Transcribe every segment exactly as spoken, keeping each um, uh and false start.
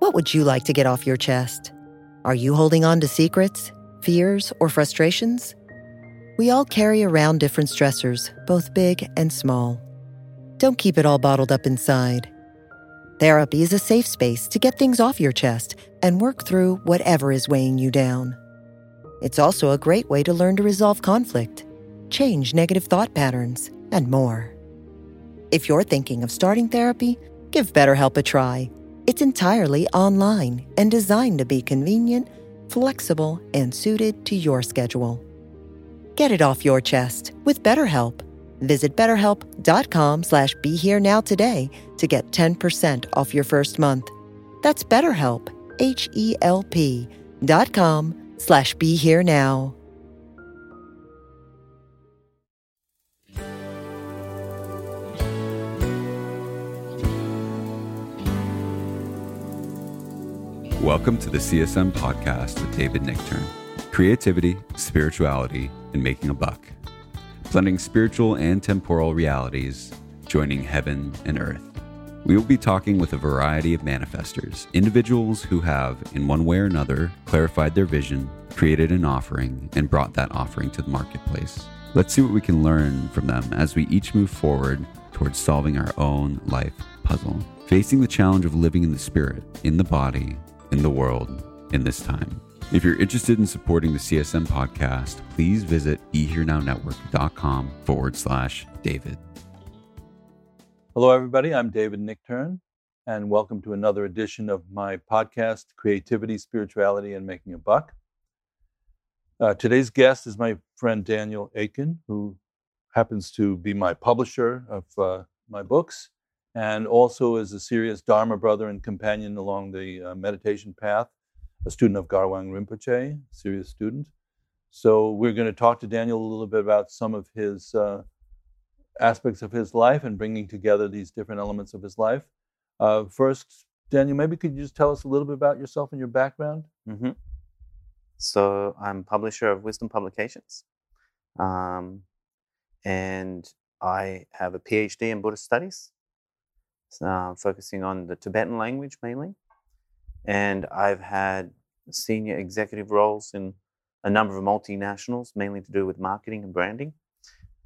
What would you like to get off your chest? Are you holding on to secrets, fears, or frustrations? We all carry around different stressors, both big and small. Don't keep it all bottled up inside. Therapy is a safe space to get things off your chest and work through whatever is weighing you down. It's also a great way to learn to resolve conflict, change negative thought patterns, and more. If you're thinking of starting therapy, give BetterHelp a try. It's entirely online and designed to be convenient, flexible, and suited to your schedule. Get it off your chest with BetterHelp. Visit betterhelp.com slash BeHereNow today to get ten percent off your first month. That's BetterHelp, H E L P, dot com slash BeHereNow. Welcome to the C S M Podcast with David Nickturn. Creativity, spirituality, and making a buck. Blending spiritual and temporal realities, joining heaven and earth. We will be talking with a variety of manifestors, individuals who have, in one way or another, clarified their vision, created an offering, and brought that offering to the marketplace. Let's see what we can learn from them as we each move forward towards solving our own life puzzle. Facing the challenge of living in the spirit, in the body, in the world, in this time. If you're interested in supporting the C S M Podcast, please visit BeHereNowNetwork.com forward slash David. Hello, everybody. I'm David Nickturn, and welcome to another edition of my podcast, Creativity, Spirituality, and Making a Buck. Uh, today's guest is my friend Daniel Aiken, who happens to be my publisher of uh, my books, and also is a serious Dharma brother and companion along the uh, meditation path, a student of Gyalwang Rinpoche, serious student. So we're going to talk to Daniel a little bit about some of his uh, aspects of his life and bringing together these different elements of his life. Uh, first, Daniel, maybe could you just tell us a little bit about yourself and your background? Mm-hmm. So I'm publisher of Wisdom Publications, um, and I have a P H D in Buddhist Studies, Uh, focusing on the Tibetan language mainly. And I've had senior executive roles in a number of multinationals, mainly to do with marketing and branding.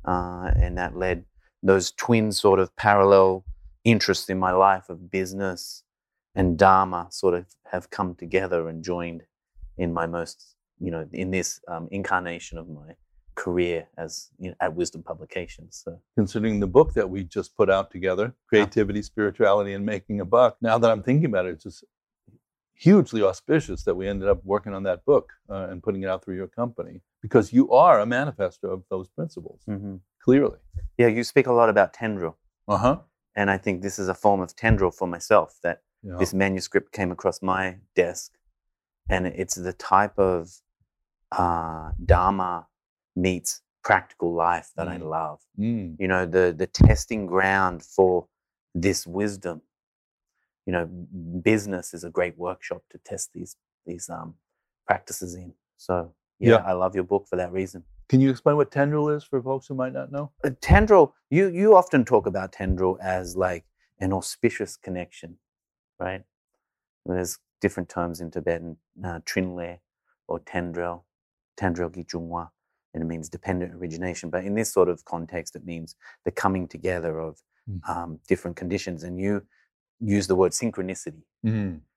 Uh, and that led those twin sort of parallel interests in my life of business and Dharma sort of have come together and joined in my most, you know, in this um, incarnation of my career as you know, at Wisdom Publications. So, considering the book that we just put out together, Creativity, Spirituality, and Making a Buck, now that I'm thinking about it, it's just hugely auspicious that we ended up working on that book uh, and putting it out through your company, because you are a manifestor of those principles, mm-hmm. clearly. Yeah, you speak a lot about tendril. Uh-huh. And I think this is a form of tendril for myself, that yeah. this manuscript came across my desk, and it's the type of uh, Dharma meets practical life that mm. I love. Mm. You know, the the testing ground for this wisdom. You know, business is a great workshop to test these these um, practices in. So yeah, yeah, I love your book for that reason. Can you explain what tendril is for folks who might not know? A tendril, you you often talk about tendril as like an auspicious connection, right? There's different terms in Tibetan, uh, trinle or tendril, tendril gichungwa. And it means dependent origination. But in this sort of context, it means the coming together of mm. um, different conditions. And you use the word synchronicity. Mm.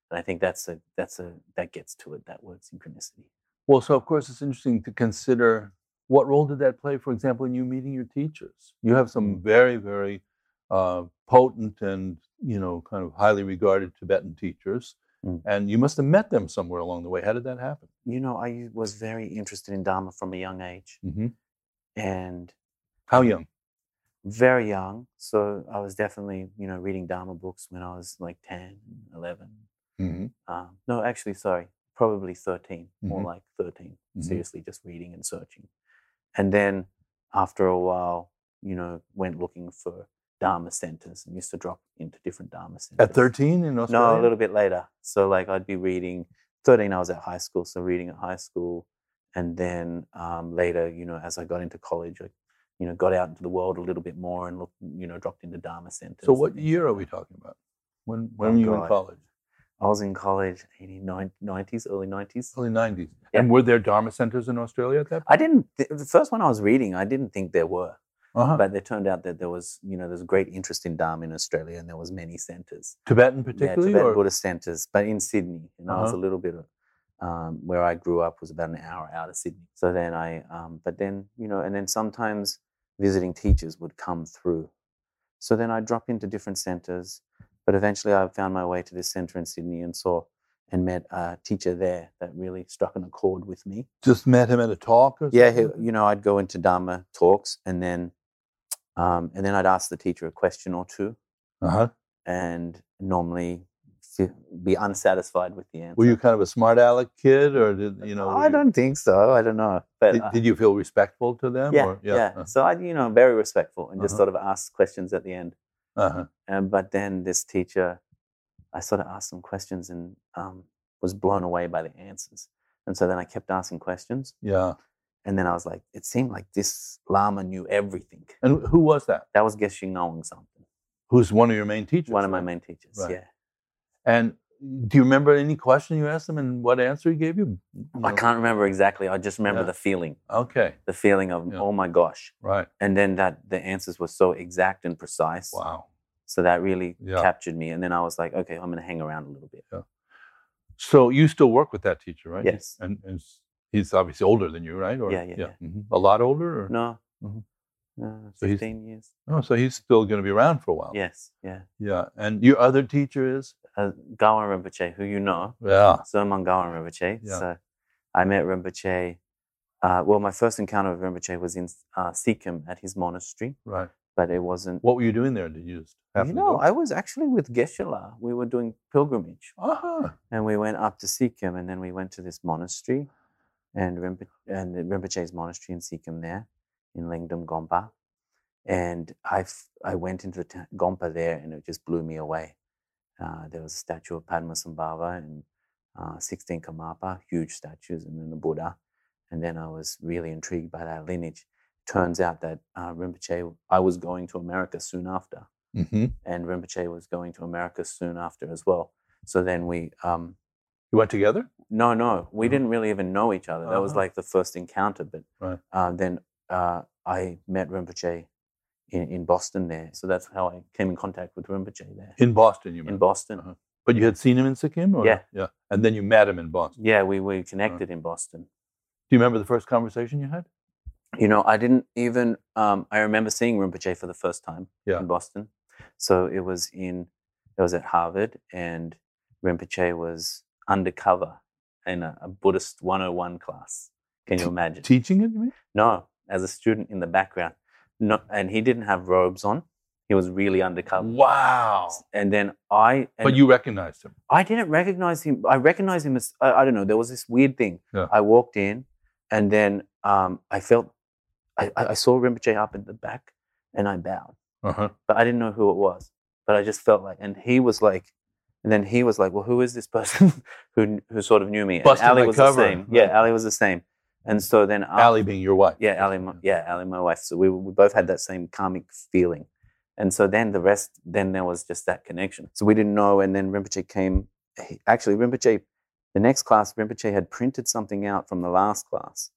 And I think that's a that's a that gets to it, that word synchronicity. Well, so of course it's interesting to consider what role did that play, for example, in you meeting your teachers? You have some very, very uh, potent and, you know, kind of highly regarded Tibetan teachers. Mm. And you must have met them somewhere along the way. How did that happen? You know, I was very interested in Dharma from a young age. Mm-hmm. And how young? Very young. So I was definitely, you know, reading Dharma books when I was like ten, eleven. Mm-hmm. Um, no, actually, sorry, probably thirteen, mm-hmm. more like thirteen. Mm-hmm. Seriously, just reading and searching. And then after a while, you know, went looking for Dharma centers and used to drop into different Dharma centers. At thirteen in Australia? No, a little bit later. So like I'd be reading, thirteen I was at high school, so reading at high school. And then um, later, you know, as I got into college, I, you know, got out into the world a little bit more and looked, you know, dropped into Dharma centers. So what year are we talking about? When when were you in college? I was in college, eighties, nineties, early nineties. Early nineties. Yeah. And were there Dharma centers in Australia at that point? I didn't, th- the first one I was reading, I didn't think there were. Uh-huh. But it turned out that there was, you know, there's great interest in Dharma in Australia and there was many centers. Tibetan particularly? Yeah, Tibetan or? Buddhist centers, but in Sydney. And uh-huh. I was a little bit, of, um, where I grew up was about an hour out of Sydney. So then I, um, but then, you know, and then sometimes visiting teachers would come through. So then I'd drop into different centers. But eventually I found my way to this center in Sydney and saw and met a teacher there that really struck an accord with me. Just met him at a talk or something? Yeah, he, you know, I'd go into Dharma talks and then um, and then I'd ask the teacher a question or two uh-huh. and normally be unsatisfied with the answer. Were you kind of a smart aleck kid or did, you know? I don't you... think so. I don't know. But Did, uh, did you feel respectful to them? Yeah, or? yeah. yeah. Uh-huh. So I, you know, very respectful and just uh-huh. sort of asked questions at the end. Uh-huh. Um, but then this teacher, I sort of asked some questions and um, was blown away by the answers. And so then I kept asking questions. Yeah. And then I was like, it seemed like this Lama knew everything. And who was that? That was Geshe Ngawang something. Who's one of your main teachers? One of my main teachers, right. yeah. And do you remember any question you asked him and what answer he gave you? No. I can't remember exactly. I just remember yeah. the feeling. Okay. The feeling of, yeah. oh my gosh. Right. And then that the answers were so exact and precise. Wow. So that really yeah. captured me. And then I was like, okay, I'm going to hang around a little bit. Yeah. So you still work with that teacher, right? Yes. And, and he's obviously older than you, right? Or, yeah, yeah, yeah. yeah. Mm-hmm. A lot older? Or? No. Mm-hmm. no. fifteen years. Oh, so he's still going to be around for a while. Yes, yeah. Yeah. And your other teacher is? Uh, Gyalwang Rinpoche, who you know. Yeah. Zomang Gyalwang Rinpoche. Yeah. So I met Rinpoche. Uh, well, my first encounter with Rinpoche was in uh, Sikkim at his monastery. Right. But it wasn't. What were you doing there? Did you just have You know, I was actually with Geshe La. We were doing pilgrimage. Uh-huh. And we went up to Sikkim and then we went to this monastery and Rinpoche, and Rinpoche's monastery in Sikkim there in Lingdum Gompa. And I, I went into the t- Gompa there and it just blew me away. Uh, there was a statue of Padmasambhava and uh, sixteen Karmapa, huge statues, and then the Buddha. And then I was really intrigued by that lineage. Turns out that uh, Rinpoche, I was going to America soon after. Mm-hmm. And Rinpoche was going to America soon after as well. So then we... Um, you went together? No, no. We mm-hmm. didn't really even know each other. That uh-huh. was like the first encounter. But right. uh, then uh, I met Rinpoche in, in Boston there. So that's how I came in contact with Rinpoche there. In Boston, you mean? In Boston. Uh-huh. But you had seen him in Sikkim? Or? Yeah. yeah. And then you met him in Boston? Yeah, we were connected uh-huh. in Boston. Do you remember the first conversation you had? You know, I didn't even, um, I remember seeing Rinpoche for the first time yeah. in Boston. So it was in, it was at Harvard and Rinpoche was undercover in a, a Buddhist one oh one class. Can you imagine? T- teaching it, you mean? No, as a student in the background. No, and he didn't have robes on. He was really undercover. Wow. And then I... And but you recognized him. I didn't recognize him. I recognized him as, I, I don't know, there was this weird thing. Yeah. I walked in and then um, I felt... I, I saw Rinpoche up in the back and I bowed, uh-huh. but I didn't know who it was, but I just felt like, and he was like, and then he was like, well, who is this person who who sort of knew me? And Ali was cover. the same. Right. Yeah, Ali was the same. And so then after, Ali being your wife. Yeah, Ali, my, yeah, Ali, my wife. So we, we both had that same karmic feeling. And so then the rest, then there was just that connection. So we didn't know. And then Rinpoche came, he, actually Rinpoche, the next class, Rinpoche had printed something out from the last class.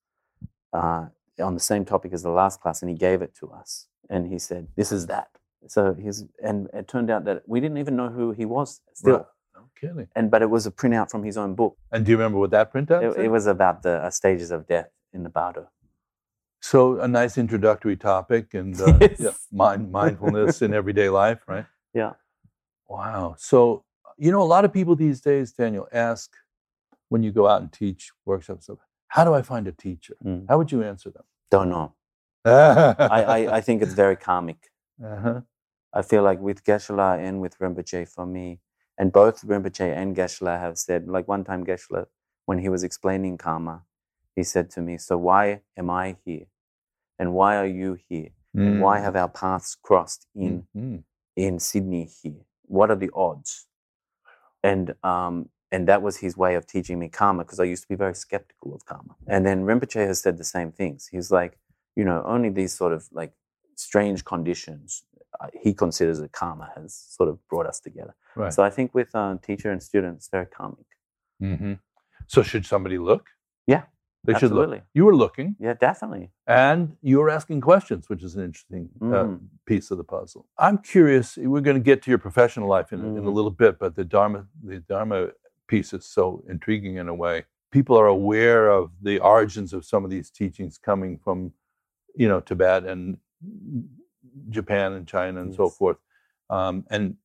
Uh, on the same topic as the last class, and he gave it to us. And he said, this is that. So he's, and it turned out that we didn't even know who he was still. Right. kidding. And but it was a printout from his own book. And do you remember what that printout it, said? It was about the uh, stages of death in the Bardo. So a nice introductory topic and uh, yes. yeah, mind, mindfulness in everyday life, right? Yeah. Wow. So, you know, a lot of people these days, Daniel, ask when you go out and teach workshops, how do I find a teacher? Mm. How would you answer them? Don't know. I, I, I think it's very karmic. Uh-huh. I feel like with Geshe La and with Rinpoche for me, and both Rinpoche and Geshe La have said, like one time Geshe La, when he was explaining karma, he said to me, so why am I here? And why are you here? Mm. And why have our paths crossed in, mm-hmm. in Sydney here? What are the odds? And um, and that was his way of teaching me karma, because I used to be very skeptical of karma. And then Rinpoche has said the same things. He's like, you know, only these sort of like strange conditions uh, he considers that karma has sort of brought us together. Right. So I think with uh, teacher and student, it's very karmic. Mm-hmm. So should somebody look? Yeah. They Absolutely. should look. You were looking. Yeah, definitely. And you were asking questions, which is an interesting mm. uh, piece of the puzzle. I'm curious, we're going to get to your professional life in, mm. in a little bit, but the Dharma, the Dharma piece is so intriguing in a way. People are aware of the origins of some of these teachings coming from, you know, Tibet and Japan and China and yes. so forth. Um, and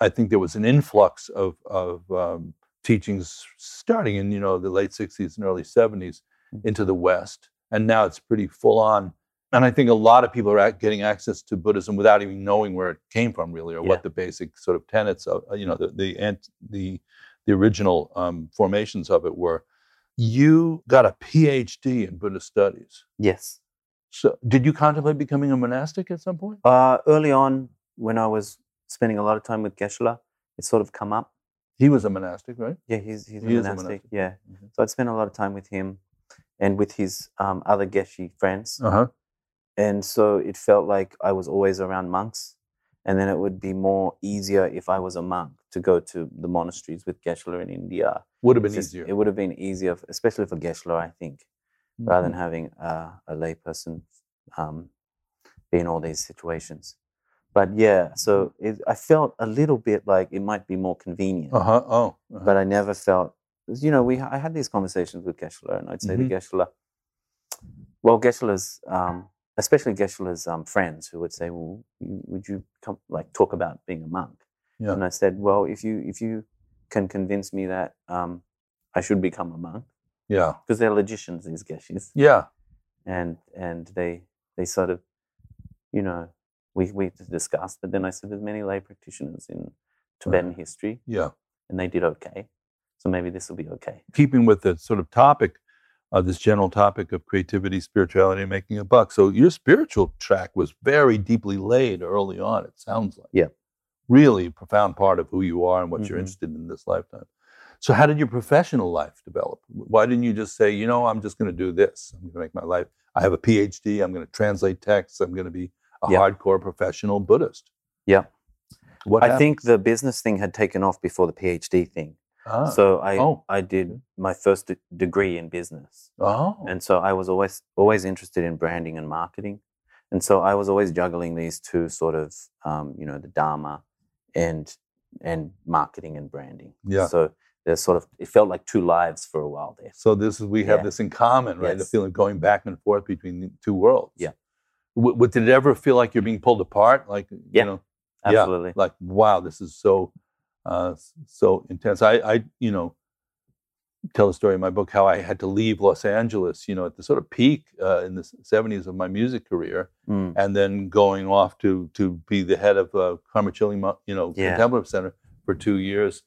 I think there was an influx of, of um, teachings starting in, you know, the late sixties and early seventies. Into the West, and now it's pretty full on. And I think a lot of people are getting access to Buddhism without even knowing where it came from, really, or yeah. what the basic sort of tenets of, you know, the the the, the original um, formations of it were. You got a P H D in Buddhist studies. Yes. So, did you contemplate becoming a monastic at some point? Uh, early on, when I was spending a lot of time with Geshe La, it sort of come up. He was a monastic, right? Yeah, he's he's a, he monastic, a monastic. Yeah. Mm-hmm. So I'd spent a lot of time with him. And with his um, other Geshe friends. Uh-huh. And so it felt like I was always around monks. And then it would be more easier if I was a monk to go to the monasteries with Geshe La in India. Would have been just, easier. It would have been easier, especially for Geshe La, I think, mm-hmm. rather than having uh, a layperson um, be in all these situations. But yeah, so it, I felt a little bit like it might be more convenient. Uh-huh. Oh. Uh-huh. But I never felt... You know, we I had these conversations with Geshe La, and I'd say mm-hmm. to Geshe La, well, Geshe La's, um, especially Geshe La's um, friends, who would say, "Well, would you come, like talk about being a monk?" Yeah. And I said, "Well, if you if you can convince me that um, I should become a monk, yeah, because they're logicians, these Geshes, yeah, and and they they sort of, you know, we we discussed, but then I said, there's many lay practitioners in Tibetan right. history, yeah, and they did okay." So maybe this will be okay. Keeping with the sort of topic, uh, this general topic of creativity, spirituality, and making a buck. So your spiritual track was very deeply laid early on, it sounds like. Yeah. Really a profound part of who you are and what mm-hmm. you're interested in this lifetime. So how did your professional life develop? Why didn't you just say, you know, I'm just going to do this. I'm going to make my life. I have a P H D. I'm going to translate texts. I'm going to be a yeah. hardcore professional Buddhist. Yeah. What I happened? think the business thing had taken off before the P H D thing. Ah, so I oh. I did my first de- degree in business, oh. and so I was always always interested in branding and marketing, and so I was always juggling these two sort of um, you know the Dharma and and marketing and branding. Yeah. So there's sort of it felt like two lives for a while there. So this is we have yeah. this in common, right? Yes. The feeling of going back and forth between the two worlds. Yeah. W- w- did it ever feel like you're being pulled apart? Like yeah, you know, absolutely. Yeah, like wow, this is so. Uh, so intense. I, I, you know, tell a story in my book how I had to leave Los Angeles, you know, at the sort of peak uh, in the seventies of my music career, mm. and then going off to to be the head of uh, Karma Chilling, you know, yeah. Contemplative Center for two years.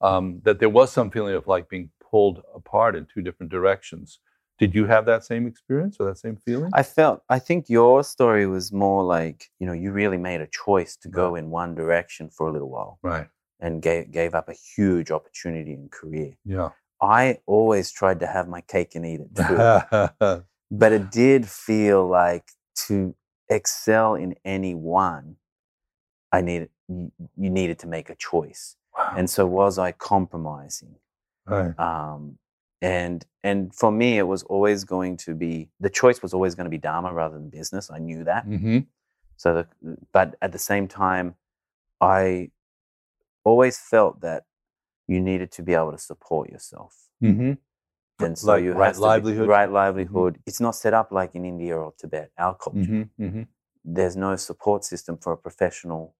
Um, that there was some feeling of like being pulled apart in two different directions. Did you have that same experience or that same feeling? I felt, I think your story was more like, you know, you really made a choice to go in one direction for a little while. Right. And gave, gave up a huge opportunity and career. Yeah, I always tried to have my cake and eat it too. But it did feel like to excel in any one, I needed you needed to make a choice. Wow. And so was I compromising? Right. Um, and and for me, it was always going to be the choice was always going to be Dharma rather than business. I knew that. Mm-hmm. So, the, but at the same time, I. always felt that you needed to be able to support yourself. Mm-hmm. And so like, you right have livelihood. Be, right livelihood. Mm-hmm. It's not set up like in India or Tibet, our culture. Mm-hmm. Mm-hmm. There's no support system for a professional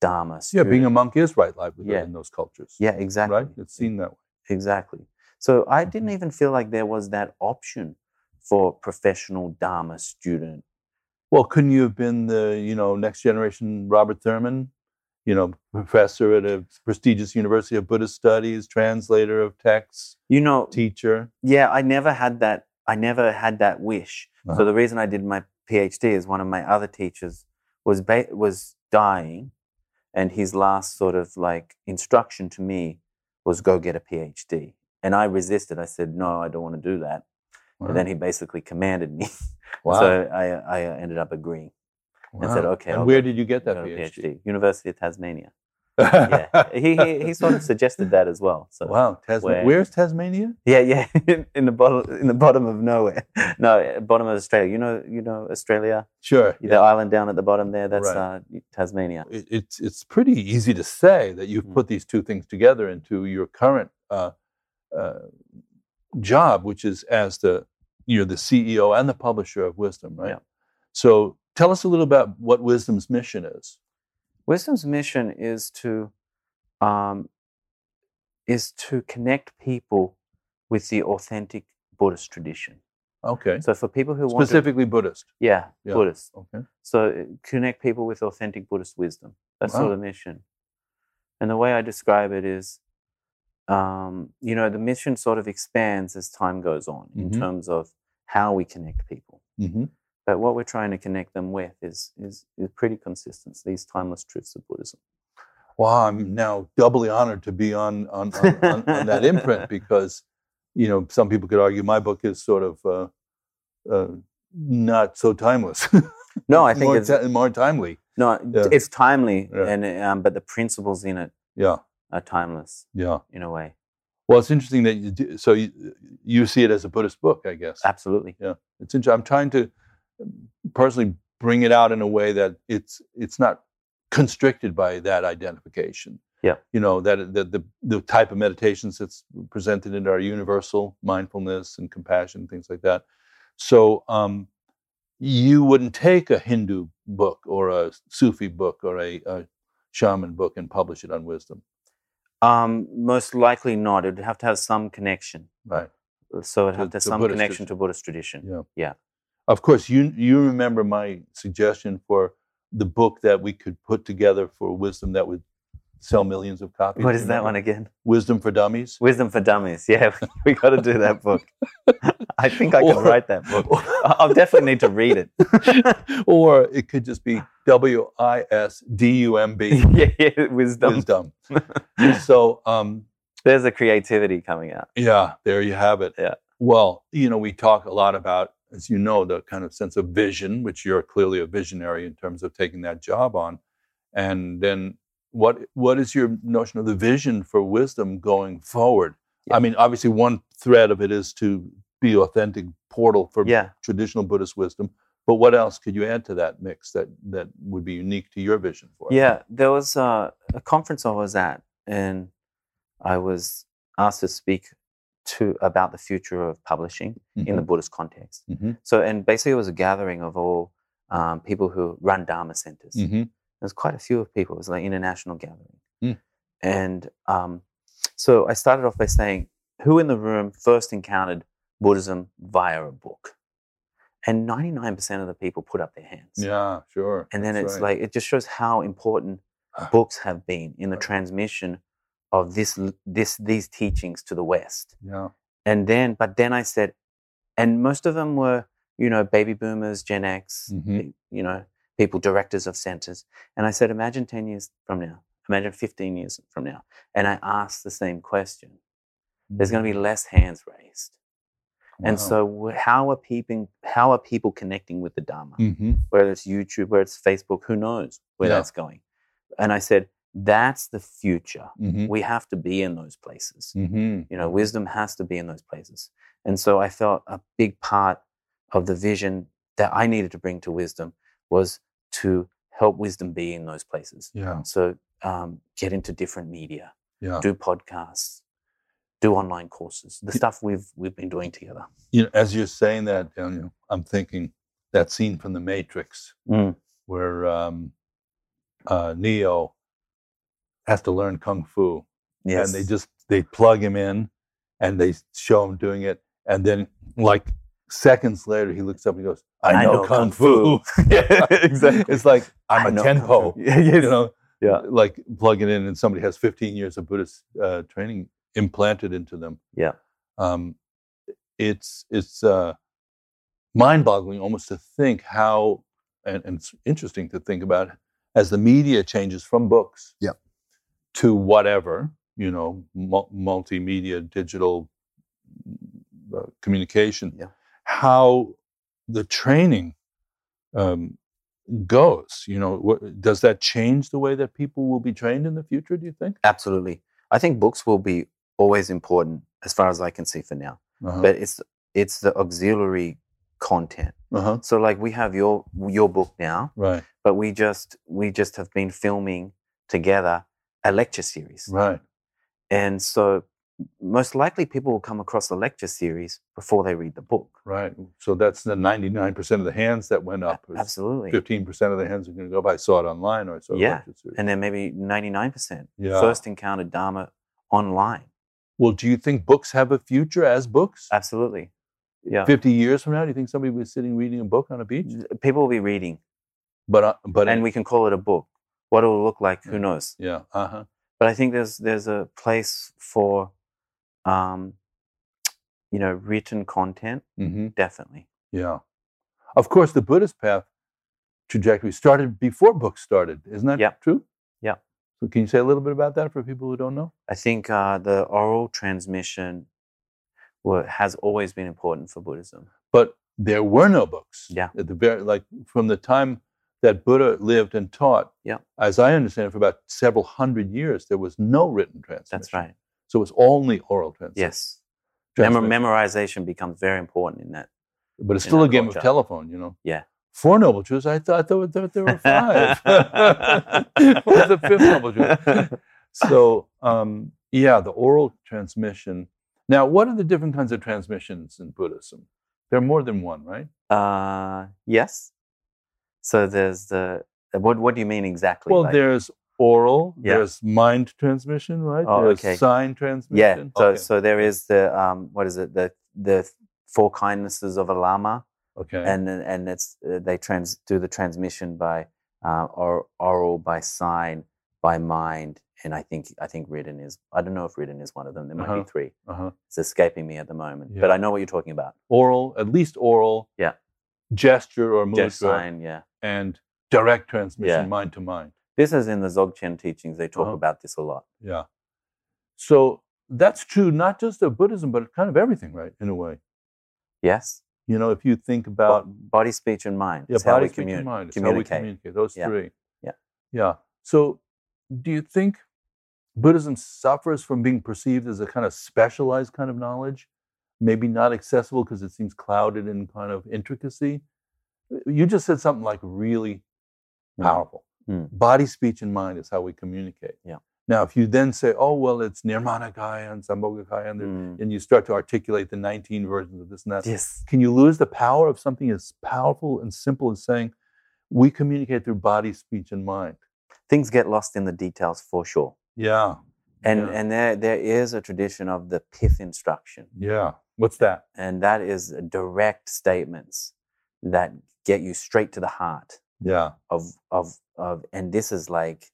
Dharma student. Yeah, being a monk is right livelihood yeah. in those cultures. Yeah, exactly. Right? It's seen that way. Exactly. So I mm-hmm. didn't even feel like there was that option for professional Dharma student. Well, couldn't you have been the, you know, next generation Robert Thurman, you know, professor at a prestigious university of Buddhist studies, translator of texts, you know, teacher? Yeah, I never had that. I never had that wish. Uh-huh. So the reason I did my PhD is one of my other teachers was ba- was dying, and his last sort of like instruction to me was go get a PhD. And I resisted. I said, no, I don't want to do that. Wow. And then he basically commanded me. Wow. So I, I ended up agreeing wow. and said, okay. And I'll where go, did you get that PhD? PhD? University of Tasmania. yeah. He, he he sort of suggested that as well. So wow. Tasma- where, where's Tasmania? Yeah, yeah. In, in the bottom in the bottom of nowhere. No, bottom of Australia. You know, you know Australia? Sure. The yeah. island down at the bottom there, that's right. uh, Tasmania. It, it's it's pretty easy to say that you've mm. put these two things together into your current uh, uh, job, which is as the you're the C E O and the publisher of Wisdom, right? Yeah. So tell us a little about what Wisdom's mission is. Wisdom's mission is to um, is to connect people with the authentic Buddhist tradition. Okay. So for people who specifically want specifically Buddhist. Yeah, yeah, Buddhist. Okay. So connect people with authentic Buddhist wisdom. That's wow. sort of the mission. And the way I describe it is, um, you know, the mission sort of expands as time goes on mm-hmm. in terms of how we connect people. Mm-hmm. But what we're trying to connect them with is, is is pretty consistent, these timeless truths of Buddhism. Wow, I'm now doubly honored to be on on, on, on, on that imprint because, you know, some people could argue my book is sort of uh, uh, not so timeless. No, I think more it's... T- more timely. No, yeah. it's timely, yeah. and um, but the principles in it yeah. are timeless yeah. in a way. Well, it's interesting that you do, so you, you see it as a Buddhist book, I guess. Absolutely. Yeah, it's interesting. I'm trying to... personally bring it out in a way that it's it's not constricted by that identification. Yeah. You know, that, that the the type of meditations that's presented in our universal mindfulness and compassion, things like that. So um, you wouldn't take a Hindu book or a Sufi book or a, a shaman book and publish it on Wisdom? Um, most likely not. It would have to have some connection. Right. So it would have to have some Buddhist connection tradition. to Buddhist tradition. Yeah. Yeah. Of course, you you remember my suggestion for the book that we could put together for Wisdom that would sell millions of copies. What is that one again? Wisdom for Dummies. Wisdom for Dummies. Yeah, we got to do that book. I think I can or, write that book. Or, I'll definitely need to read it. Or it could just be W I S D U M B. Yeah, yeah, Wisdom. Wisdom. So um, there's a creativity coming out. Yeah, there you have it. Yeah. Well, you know, we talk a lot about, as you know, the kind of sense of vision, which you're clearly a visionary in terms of taking that job on. And then what what is your notion of the vision for Wisdom going forward? Yeah. I mean, obviously one thread of it is to be authentic portal for yeah. traditional Buddhist wisdom, but what else could you add to that mix that, that would be unique to your vision for it? Yeah, there was a, a conference I was at, and I was asked to speak To about the future of publishing mm-hmm. in the Buddhist context. Mm-hmm. So, and basically it was a gathering of all um, people who run Dharma centers. Mm-hmm. There's quite a few of people. It was like an international gathering. Mm. And um, so I started off by saying, who in the room first encountered Buddhism via a book? And ninety-nine percent of the people put up their hands. Yeah, sure. And then That's it's right. like, it just shows how important books have been in the transmission of this, this, these teachings to the West. Yeah. And then, but then I said, and most of them were, you know, baby boomers, Gen X, mm-hmm. you know, people, directors of centers. And I said, imagine ten years from now, imagine fifteen years from now. And I asked the same question. Mm-hmm. There's going to be less hands raised. Wow. And so how are people, how are people connecting with the Dharma? Mm-hmm. Whether it's YouTube, whether it's Facebook, who knows where yeah. that's going. And I said, that's the future. Mm-hmm. We have to be in those places. Mm-hmm. You know, Wisdom has to be in those places. And so I felt a big part of the vision that I needed to bring to Wisdom was to help Wisdom be in those places. Yeah. So um, get into different media. yeah. do podcasts, do online courses, the stuff we've we've been doing together. You know, as you're saying that, Daniel, I'm thinking that scene from The Matrix mm. where um, uh, Neo has to learn Kung Fu. Yes. And they just, they plug him in and they show him doing it. And then like seconds later, he looks up and he goes, I, I know, know Kung, Kung Fu. Fu. Yeah, exactly. It's like, I'm I a Tenpo, yeah, yes. you know, yeah. like plugging in and somebody has fifteen years of Buddhist uh, training implanted into them. Yeah, um, it's it's uh, mind-boggling almost to think how, and, and it's interesting to think about, as the media changes from books yeah. to whatever, you know, mu- multimedia, digital uh, communication, yeah. how the training um, goes. You know, what, does that change the way that people will be trained in the future, do you think? Absolutely. I think books will be always important as far as I can see for now, uh-huh. but it's it's the auxiliary content. Uh-huh. So like we have your your book now, right? But we just we just have been filming together a lecture series, right? And so most likely people will come across the lecture series before they read the book, right? So that's the ninety-nine percent of the hands that went up. A- absolutely, fifteen percent of the hands are going to go by saw it online or saw it yeah, lecture series. And then maybe ninety-nine percent yeah. first encountered Dharma online. Well, do you think books have a future as books? Absolutely. Yeah. fifty years from now, do you think somebody will be sitting reading a book on a beach? People will be reading. But uh, but and it, we can call it a book. What it will look like, who knows? Yeah. Uh-huh. But I think there's there's a place for um you know, written content, mm-hmm. definitely. Yeah. Of course, the Buddhist path trajectory started before books started. Isn't that yep. true? Yeah. So can you say a little bit about that for people who don't know? I think uh, the oral transmission were, has always been important for Buddhism. But there were no books. Yeah. At the very, like from the time that Buddha lived and taught, yeah. as I understand it, for about several hundred years, there was no written transmission. That's right. So it was only oral transmission. Yes. Transmission. Mem- memorization becomes very important in that. But it's still a game culture. Of telephone, you know? Yeah. Four noble truths. I thought there were, there were five. What was the fifth noble truth? So, um, yeah, the oral transmission. Now, what are the different kinds of transmissions in Buddhism? There are more than one, right? Uh, yes. So there's the, what What do you mean exactly? Well, like? There's oral, yeah. there's mind transmission, right? Oh, there's okay. sign transmission. Yeah, so, okay. so there is the, um, what is it, the the four kindnesses of a lama. Okay. And and it's uh, they trans do the transmission by uh, or oral, by sign, by mind, and I think I think written is I don't know if written is one of them. There might uh-huh. be three. Uh-huh. It's escaping me at the moment, yeah. but I know what you're talking about. Oral, at least oral. Yeah. Gesture or mudra. Gesture, sign, yeah. And direct transmission, yeah. mind to mind. This is in the Dzogchen teachings. They talk uh-huh. about this a lot. Yeah. So that's true, not just of Buddhism, but kind of everything, right? In a way. Yes. You know, if you think about body, speech, and mind, yeah, it's body, how we speech, commun- and mind, it's how we communicate. Those yeah. three, yeah, yeah. So, do you think Buddhism suffers from being perceived as a kind of specialized kind of knowledge, maybe not accessible because it seems clouded in kind of intricacy? You just said something like really mm. powerful. Mm. Body, speech, and mind is how we communicate. Yeah. Now, if you then say, "Oh, well, it's Nirmanakaya and Sambhogakaya," and, mm. and you start to articulate the nineteen versions of this and that, yes. can you lose the power of something as powerful and simple as saying, "We communicate through body, speech, and mind"? Things get lost in the details for sure. Yeah, and yeah. and there there is a tradition of the pith instruction. Yeah, what's that? And that is direct statements that get you straight to the heart. Yeah, of of of, and this is like.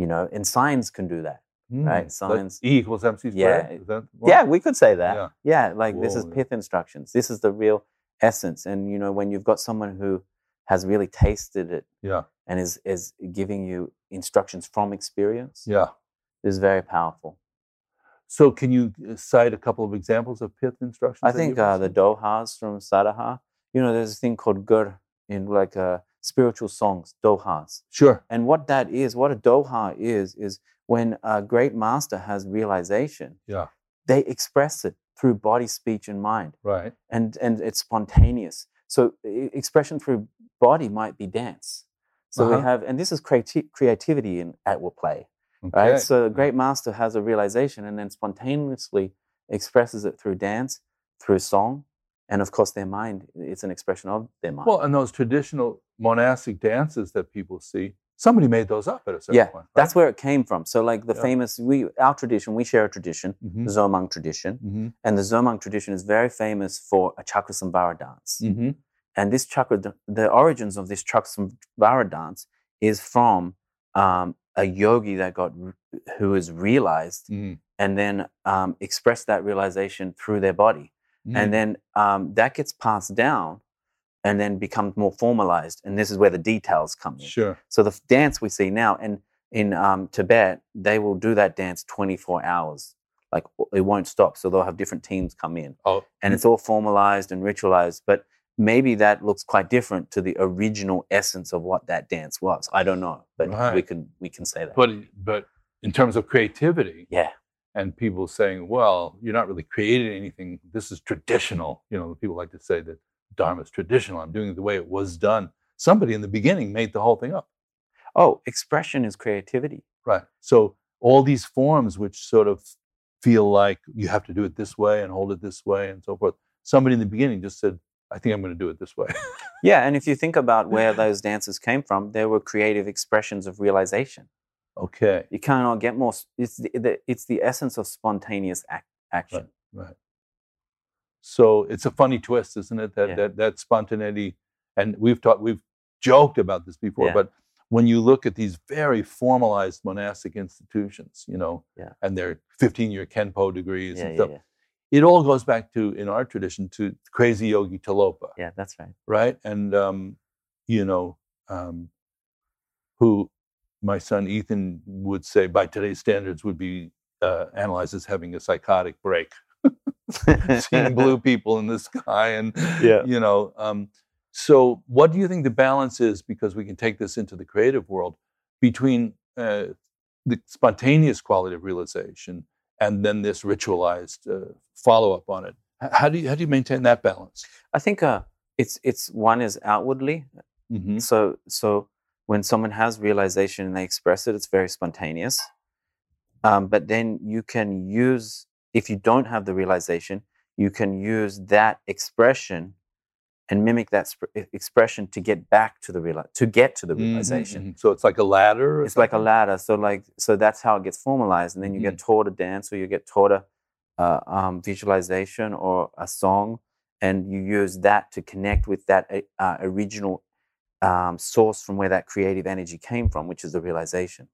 You know, and science can do that, mm, right? Science. Like E equals M C squared? Yeah, yeah, we could say that. Yeah, yeah like Whoa, this is pith yeah. instructions. This is the real essence. And, you know, when you've got someone who has really tasted it yeah. and is, is giving you instructions from experience, yeah, this is very powerful. So can you cite a couple of examples of pith instructions? I think uh, the dohas from Sadaha, you know, there's a thing called gur in like a, spiritual songs, dohas. Sure. And what that is, what a doha is, is when a great master has realization, yeah. they express it through body, speech, and mind. Right. And and it's spontaneous. So expression through body might be dance. So uh-huh. we have, and this is creati- creativity in at will play. Okay. Right? So a great master has a realization and then spontaneously expresses it through dance, through song, and of course their mind. It's an expression of their mind. Well, and those traditional monastic dances that people see, somebody made those up at a certain yeah, point. Yeah, right? That's where it came from. So like the yeah. famous, we our tradition, we share a tradition, mm-hmm. the Zomang tradition, mm-hmm. and the Zomang tradition is very famous for a Chakrasambara dance. Mm-hmm. And this chakra, the origins of this Chakrasambara dance is from um, a yogi that got who was realized mm. and then um, expressed that realization through their body. Mm. And then um, that gets passed down and then becomes more formalized. And this is where the details come in. Sure. So the dance we see now, and in um, Tibet, they will do that dance twenty-four hours. Like it won't stop. So they'll have different teams come in. Oh. And it's all formalized and ritualized. But maybe that looks quite different to the original essence of what that dance was. I don't know, but right. we can we can say that. But but in terms of creativity, yeah, and people saying, well, you're not really creating anything. This is traditional. You know, people like to say that Dharma is traditional. I'm doing it the way it was done. Somebody in the beginning made the whole thing up. Oh, expression is creativity. Right. So all these forms which sort of feel like you have to do it this way and hold it this way and so forth. Somebody in the beginning just said, I think I'm going to do it this way. Yeah, and if you think about where those dances came from, they were creative expressions of realization. Okay. You cannot get more, it's the, it's the essence of spontaneous ac- action. Right, right. So it's a funny twist, isn't it? That, yeah. that, that spontaneity, and we've taught, we've joked about this before, yeah. but when you look at these very formalized monastic institutions, you know, yeah. and their fifteen-year Kenpo degrees yeah, and yeah, stuff. Yeah. It all goes back to, in our tradition, to crazy yogi Tilopa. Yeah, that's right. Right? And, um, you know, um, who my son Ethan would say, by today's standards, would be uh, analyzed as having a psychotic break. Seeing blue people in the sky and, yeah. you know. Um, so what do you think the balance is, because we can take this into the creative world, between uh, the spontaneous quality of realization and then this ritualized uh, follow-up on it? How do you how do you maintain that balance? I think uh, it's it's one is outwardly. Mm-hmm. So so when someone has realization and they express it, it's very spontaneous. Um, but then you can use, if you don't have the realization, you can use that expression and mimic that sp- expression to get back to the real to get to the realization. Mm-hmm. So it's like a ladder. It's something? like a ladder. So like so that's how it gets formalized, and then you mm-hmm. get taught a dance, or you get taught a uh, um, visualization or a song, and you use that to connect with that uh, original um, source from where that creative energy came from, which is the realization.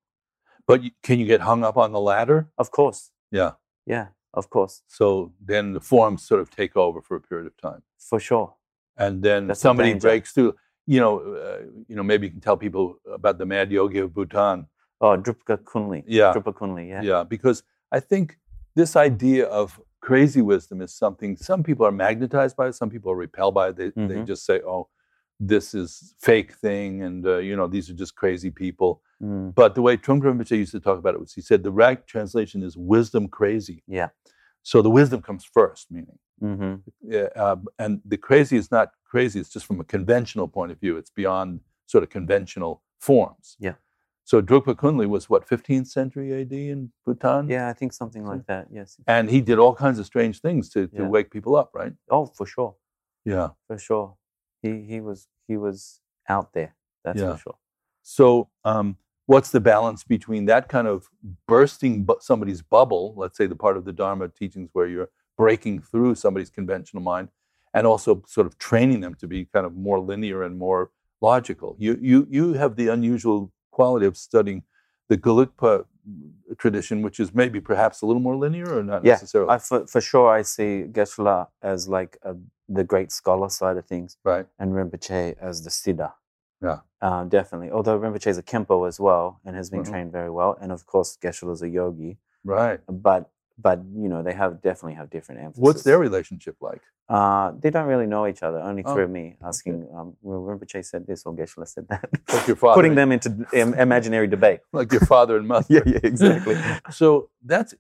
But you, can you get hung up on the ladder? Of course. Yeah. Yeah. Of course. So then the forms sort of take over for a period of time. For sure. And then That's somebody breaks through. You know, uh, you know. Maybe you can tell people about the Mad Yogi of Bhutan. Oh, Drupka Kunley. Yeah, Drupka Kunley. Yeah, yeah. Because I think this idea of crazy wisdom is something some people are magnetized by. Some people are repelled by it. They mm-hmm. they just say, "Oh, this is fake thing," and uh, you know, these are just crazy people. Mm. But the way Trungpa Rinpoche used to talk about it was, he said the right translation is wisdom crazy. Yeah. So the wisdom comes first, meaning. Mm-hmm. Uh, and the crazy is not crazy, it's just from a conventional point of view. It's beyond sort of conventional forms. Yeah. So Drukpa Kunley was, what, fifteenth century A D in Bhutan? Yeah, I think something like that, yes. And he did all kinds of strange things to, to yeah. wake people up, right? Oh, for sure. Yeah. For sure. He he was he was out there, that's yeah. for sure. So um, what's the balance between that kind of bursting bu- somebody's bubble, let's say the part of the Dharma teachings where you're breaking through somebody's conventional mind, and also sort of training them to be kind of more linear and more logical. You you you have the unusual quality of studying the Gelugpa tradition, which is maybe perhaps a little more linear, or not yeah, necessarily. Yeah, for, for sure, I see Geshe-la as like a, the great scholar side of things, right? And Rinpoche as the Siddha. Yeah, um, definitely. Although Rinpoche is a Kenpo as well, and has been mm-hmm. trained very well, and of course Geshe-la is a yogi, right? But But, you know, they have definitely have different emphasis. What's their relationship like? Uh, they don't really know each other, only through oh, me asking, okay. um, well, Rinpoche said this, or Geshe-la said that. Like your father. Putting them into um, imaginary debate. Like your father and mother. yeah, yeah, exactly. So that's,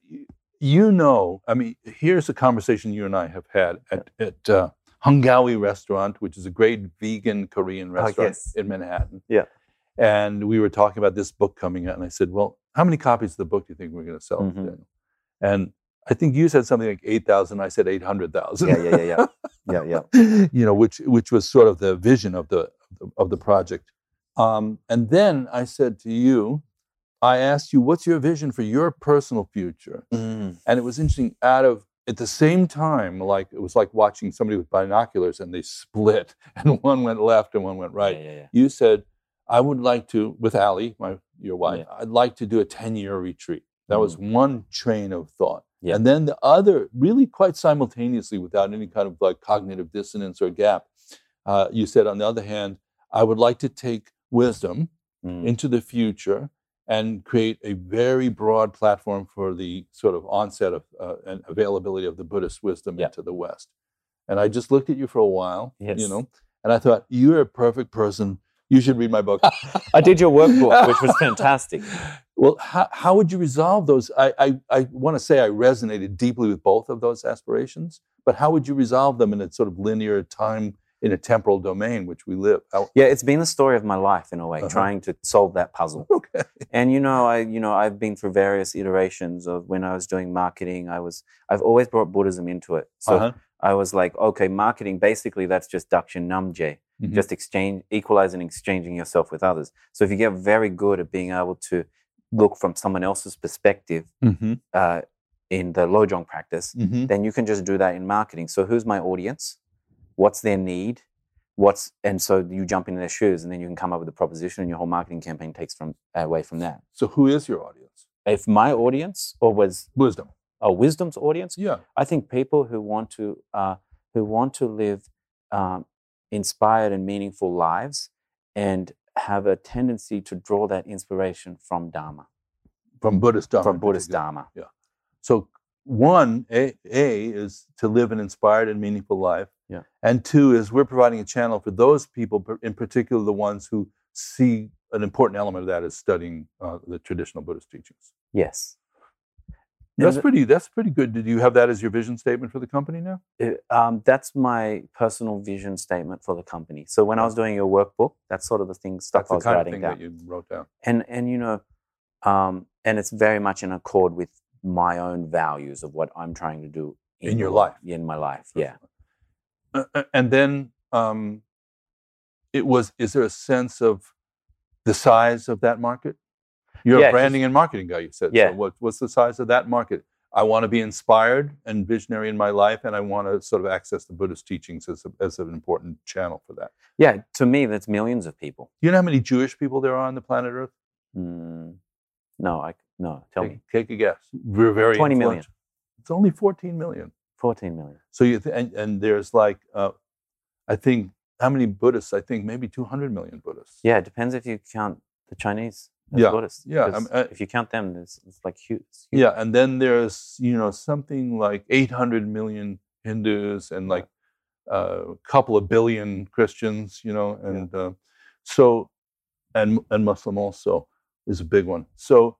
you know, I mean, here's a conversation you and I have had at, yeah. at uh, Hunggawi Restaurant, which is a great vegan Korean restaurant oh, yes. in Manhattan. Yeah. And we were talking about this book coming out, and I said, well, how many copies of the book do you think we're going to sell? Mm-hmm. Daniel? And I think you said something like eight thousand. I said eight hundred thousand. Yeah, yeah, yeah, yeah, yeah, yeah. You know, which which was sort of the vision of the of the project. Um, and then I said to you, I asked you, what's your vision for your personal future? Mm. And it was interesting. Out of at the same time, like it was like watching somebody with binoculars and they split, and one went left and one went right. Yeah, yeah, yeah. You said, I would like to, with Ali, my your wife, yeah. I'd like to do a ten-year retreat. That mm. was one train of thought. Yeah. And then the other, really quite simultaneously, without any kind of like cognitive dissonance or gap, uh, you said, on the other hand, I would like to take wisdom mm. into the future and create a very broad platform for the sort of onset of uh, and availability of the Buddhist wisdom yeah. into the West. And I just looked at you for a while, yes. you know, and I thought, you're a perfect person. You should read my book. I did your workbook, which was fantastic. Well, how, how would you resolve those? I I, I want to say I resonated deeply with both of those aspirations, but how would you resolve them in a sort of linear time, in a temporal domain, which we live? How- yeah, it's been the story of my life in a way, uh-huh. trying to solve that puzzle. Okay. And you know, I you know I've been through various iterations of when I was doing marketing. I was I've always brought Buddhism into it. So uh-huh. I was like, okay, marketing basically that's just Dakshin Namje. Mm-hmm. Just exchange, equalize and exchanging yourself with others. So if you get very good at being able to look from someone else's perspective mm-hmm. uh, in the Lojong practice, mm-hmm. then you can just do that in marketing. So who's my audience? What's their need? What's and so you jump into their shoes, and then you can come up with a proposition, and your whole marketing campaign takes from away from that. So who is your audience? If my audience or was wisdom, a wisdom's audience, yeah, I think people who want to uh, who want to live. Um, inspired and meaningful lives, and have a tendency to draw that inspiration from Dharma. From Buddhist Dharma. From Buddhist Dharma. Yeah. So one, A, A is to live an inspired and meaningful life. Yeah. And two is we're providing a channel for those people, in particular the ones who see an important element of that as studying uh, the traditional Buddhist teachings. Yes. That's pretty That's pretty good. Did you have that as your vision statement for the company now? It, um, that's my personal vision statement for the company. So when I was doing your workbook, that's sort of the thing stuff that's I was writing down. That's the kind of thing down. That you wrote down. And, and you know, um, and it's very much in accord with my own values of what I'm trying to do. In, in your life. In my life, yeah. Uh, and then um, it was, is there a sense of the size of that market? You're yeah, a branding and marketing guy, you said. Yeah. So what, what's the size of that market? I want to be inspired and visionary in my life, and I want to sort of access the Buddhist teachings as, a, as an important channel for that. Yeah, to me, that's millions of people. You know how many Jewish people there are on the planet Earth? Mm, no, I no. Tell take, me. Take a guess. We're very twenty million. It's only fourteen million. Fourteen million. So you th- and, and there's like, uh, I think how many Buddhists? I think maybe two hundred million Buddhists. Yeah, it depends if you count the Chinese. Yeah, Buddhists, yeah. I mean, I, if you count them, it's, it's like huge, it's huge. Yeah, and then there's you know something like eight hundred million Hindus and like a uh, couple of billion Christians, you know, and yeah. uh, so and and Muslim also is a big one. So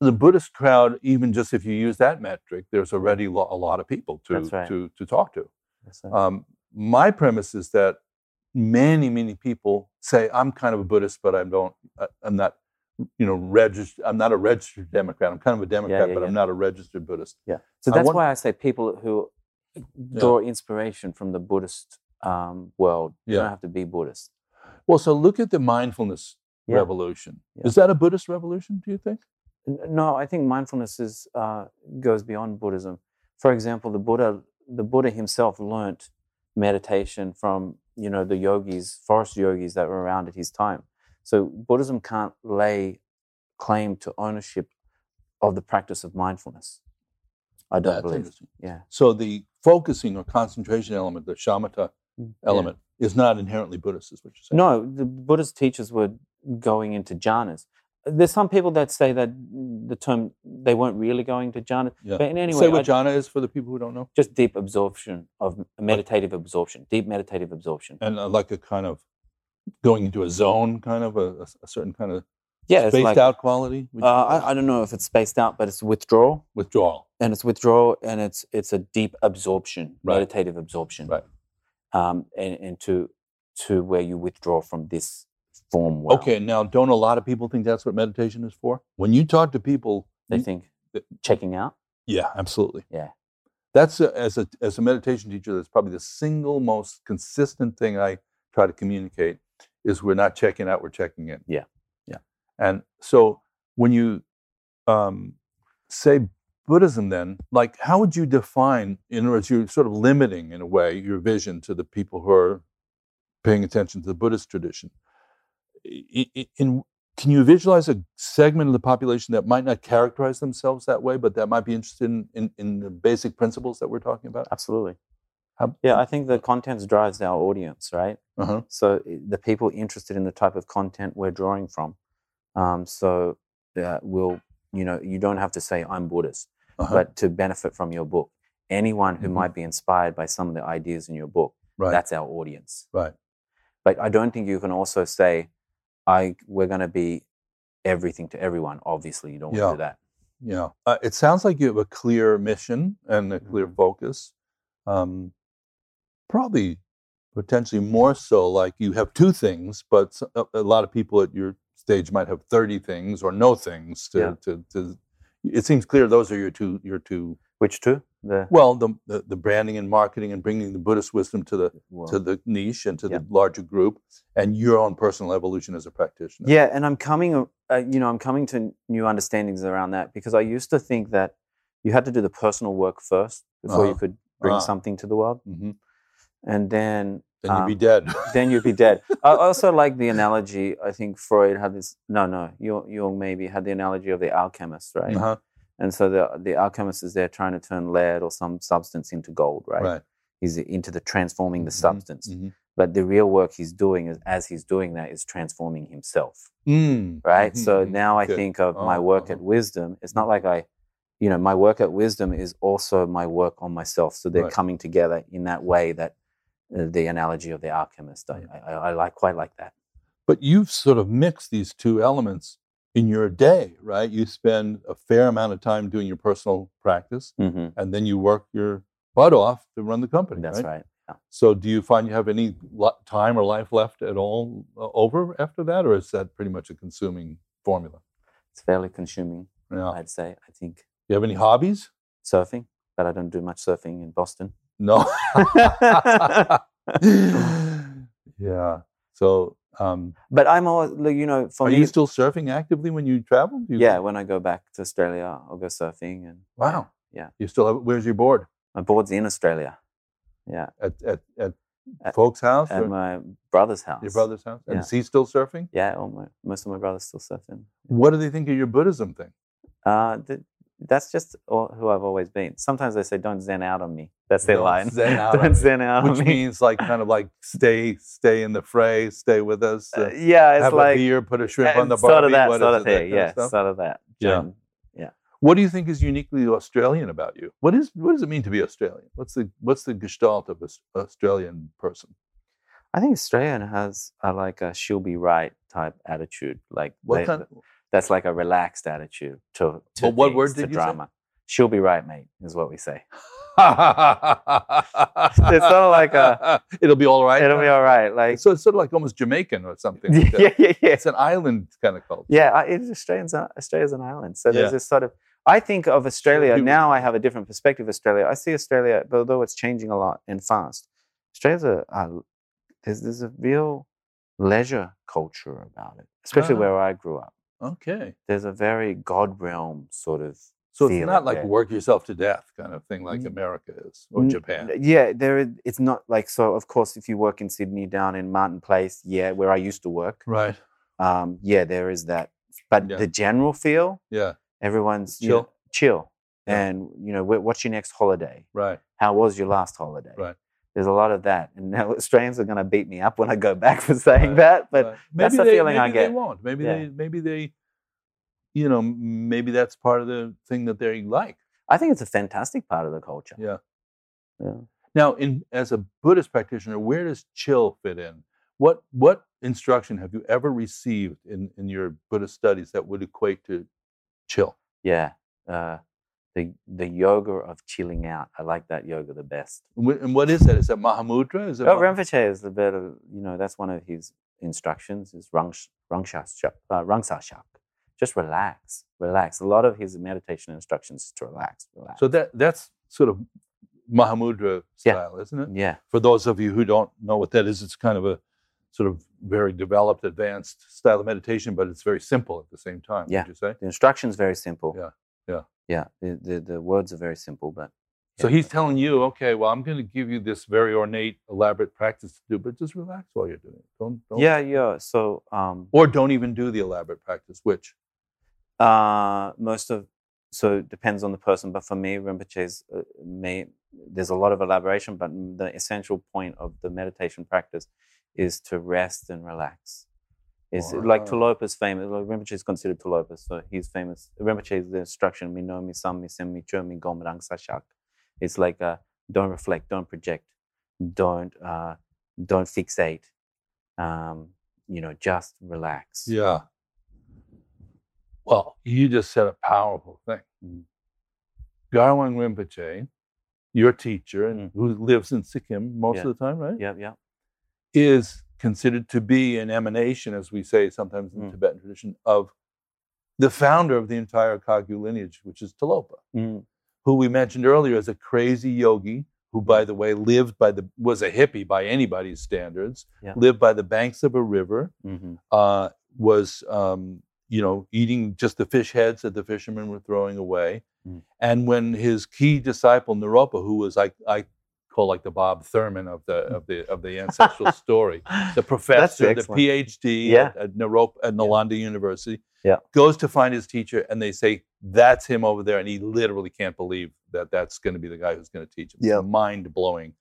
the Buddhist crowd, even just if you use that metric, there's already lo- a lot of people to right. to to talk to. That's right. Um, my premise is that. Many, many people say, I'm kind of a Buddhist, but I don't, I'm not, you know, registered, I'm not a registered Democrat. I'm kind of a Democrat, yeah, yeah, but yeah. I'm not a registered Buddhist. Yeah. So that's I want, why I say people who draw yeah. inspiration from the Buddhist um, world, you yeah. don't have to be Buddhist. Well, so look at the mindfulness yeah. revolution. Yeah. Is that a Buddhist revolution, do you think? No, I think mindfulness is uh, goes beyond Buddhism. For example, the Buddha, the Buddha himself learned meditation from you know, the yogis, forest yogis that were around at his time. So Buddhism can't lay claim to ownership of the practice of mindfulness. I don't That's believe. Yeah. So the focusing or concentration element, the shamatha element, yeah. is not inherently Buddhist, is what you're saying? No, the Buddhist teachers were going into jhanas. There's some people that say that the term, they weren't really going to jhana. Yeah. But in any way, say what jhana is for the people who don't know. Just deep absorption of meditative like, absorption, deep meditative absorption. And uh, like a kind of going into a zone, kind of a, a certain kind of yeah, spaced like, out quality. Uh, I, I don't know if it's spaced out, but it's withdrawal. Withdrawal. And it's withdrawal and it's it's a deep absorption, right. meditative absorption. Right. Um, and, and to to where you withdraw from this perform well. Okay, now don't a lot of people think that's what meditation is for? When you talk to people... They you, think th- checking out? Yeah, absolutely. Yeah. That's, a, as a as a meditation teacher, that's probably the single most consistent thing I try to communicate is we're not checking out, we're checking in. Yeah, yeah. And so when you um, say Buddhism then, like how would you define, in other words, you're sort of limiting in a way your vision to the people who are paying attention to the Buddhist tradition. In, in, can you visualize a segment of the population that might not characterize themselves that way, but that might be interested in, in, in the basic principles that we're talking about? Absolutely. How, yeah, I think the content drives our audience, right? Uh-huh. So the people interested in the type of content we're drawing from. Um, so uh, we'll, you know, you don't have to say, I'm Buddhist, uh-huh. but to benefit from your book. Anyone who mm-hmm. might be inspired by some of the ideas in your book, right. That's our audience. Right. But I don't think you can also say, I, we're going to be everything to everyone. Obviously, you don't yeah. want to do that. Yeah. Uh, it sounds like you have a clear mission and a clear focus. Um, probably potentially more so like you have two things, but a, a lot of people at your stage might have thirty things or no things. To, yeah. to, to, it seems clear those are your two. Your two. Which two? The... Well, the, the the branding and marketing and bringing the Buddhist wisdom to the well, to the niche and to yeah. the larger group, and your own personal evolution as a practitioner. Yeah, and I'm coming, uh, you know, I'm coming to new understandings around that because I used to think that you had to do the personal work first before uh-huh. you could bring uh-huh. something to the world, mm-hmm. and then then um, you'd be dead. Then you'd be dead. I also like the analogy. I think Freud had this. No, no, Jung, Jung maybe had the analogy of the alchemist, right? Uh-huh. And so the the alchemist is there trying to turn lead or some substance into gold, right? Right. He's into the transforming the mm-hmm. substance. Mm-hmm. But the real work he's doing is, as he's doing that, is transforming himself, mm. right? Mm-hmm. So now I Good. think of oh, my work uh-huh. at Wisdom. It's not like I, you know, my work at Wisdom is also my work on myself. So they're right. coming together in that way that uh, the analogy of the alchemist, I, I, I like quite like that. But you've sort of mixed these two elements in your day, right? You spend a fair amount of time doing your personal practice, mm-hmm. and then you work your butt off to run the company. That's right. right. Yeah. So, do you find you have any time or life left at all uh, over after that, or is that pretty much a consuming formula? It's fairly consuming, yeah. I'd say. I think. Do you have any hobbies? Surfing, but I don't do much surfing in Boston. No. yeah. So. Um, but I'm always, you know, for are me, you still surfing actively when you travel? You yeah, go? When I go back to Australia, I'll go surfing. And wow, yeah, you still have. Where's your board? My board's in Australia. Yeah, at at, at, at folks' house. At or? my brother's house. Your brother's house, and yeah. is he still surfing? Yeah, all my, most of my brothers still surfing. What do they think of your Buddhism thing? Uh, the, that's just all, who I've always been. Sometimes they say, "Don't zen out on me." That's their don't line. Zen out don't on zen out on me. Which means like kind of like stay, stay in the fray, stay with us. Uh, uh, yeah, it's have like a beer, put a shrimp uh, on the barbie. Sort of that, sort of thing. Yeah, sort of that. Yeah, yeah. What do you think is uniquely Australian about you? What is what does it mean to be Australian? What's the what's the gestalt of an Australian person? I think Australian has a, like a she'll be right type attitude. Like what they, kind of, that's like a relaxed attitude to, to, but what things, word did to you drama. Say? She'll be right, mate, is what we say. It's sort of like a... It'll be all right. It'll right? be all right. Like So it's sort of like almost Jamaican or something. Like yeah, yeah, yeah. It's an island kind of culture. Yeah, it's Australia's, Australia's an island. So there's yeah. this sort of... I think of Australia, you, now I have a different perspective of Australia. I see Australia, although it's changing a lot and fast, Australia's a... a there's, there's a real leisure culture about it, especially oh. where I grew up. Okay. There's a very God realm sort of... So it's not like work yourself to death kind of thing like America is or Japan. Yeah, there. It's not like, so of course, if you work in Sydney down in Martin Place, yeah, where I used to work. Right. Um, yeah, there is that. But yeah. the general feel, yeah, everyone's chill. You know, chill. Yeah. And, you know, what's your next holiday? Right. How was your last holiday? Right. There's a lot of that. And now Australians are going to beat me up when I go back for saying right. that. But right. that's the feeling I get. Maybe they won't. Maybe yeah. they, maybe they... You know, maybe that's part of the thing that they like. I think it's a fantastic part of the culture. Yeah. yeah. Now, in as a Buddhist practitioner, where does chill fit in? What what instruction have you ever received in, in your Buddhist studies that would equate to chill? Yeah. Uh, the the yoga of chilling out. I like that yoga the best. And what is that? Is that Mahamudra? Is that oh, Mah- Rinpoche is the better, you know, that's one of his instructions, is Rangshashak, uh, just relax, relax. A lot of his meditation instructions is to relax, relax. So that that's sort of Mahamudra style, yeah. Isn't it? Yeah. For those of you who don't know what that is, it's kind of a sort of very developed, advanced style of meditation, but it's very simple at the same time, yeah. Would you say? The instruction's very simple. Yeah, yeah. Yeah, the, the, the words are very simple, but... Yeah. So he's telling you, okay, well, I'm going to give you this very ornate, elaborate practice to do, but just relax while you're doing it. Don't, don't... Yeah, yeah, so... Um, or don't even do the elaborate practice, which? Uh, most of... So it depends on the person, but for me, Rinpoche's... Uh, may, there's a lot of elaboration, but the essential point of the meditation practice is to rest and relax. It's wow. Like Tilopa's famous. Like Rinpoche is considered Tilopa, so he's famous. Rinpoche is the instruction, mi no, mi sam, mi sem, mi chur, mi gom, rang, sa, shak. It's like uh, don't reflect, don't project, don't uh, don't fixate. Um, you know, just relax. Yeah. Well, you just said a powerful thing. Mm. Gyalwang Rinpoche, your teacher, and mm. who lives in Sikkim most yeah. of the time, right? Yeah, yeah. Is considered to be an emanation, as we say sometimes in the mm. Tibetan tradition, of the founder of the entire Kagyu lineage, which is Tilopa, mm. who we mentioned earlier as a crazy yogi, who, by the way, lived by the, was a hippie by anybody's standards, yeah. lived by the banks of a river, mm-hmm. uh, was, um, you know, eating just the fish heads that the fishermen were throwing away. Mm. And when his key disciple, Naropa, who was like, I, called like the Bob Thurman of the of the of the ancestral story, the professor, the PhD yeah. at, at Naropa at Nalanda yeah. University, yeah. goes to find his teacher, and they say that's him over there, and he literally can't believe that that's going to be the guy who's going to teach him. Yeah. It's mind blowing.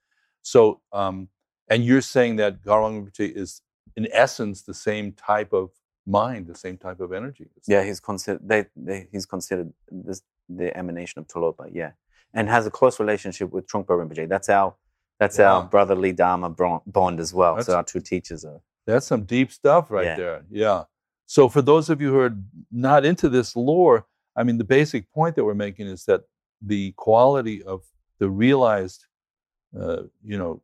So, um, and you're saying that Gyalwang Rinpoche is in essence the same type of mind, the same type of energy. Yeah, he's considered. They, they, he's considered this, the emanation of Tilopa. Yeah. And has a close relationship with Trungpa Rinpoche. That's our, that's wow. our brotherly Dharma bond as well. That's, so our two teachers are. That's some deep stuff right yeah. there. Yeah. So for those of you who are not into this lore, I mean, the basic point that we're making is that the quality of the realized, uh, you know,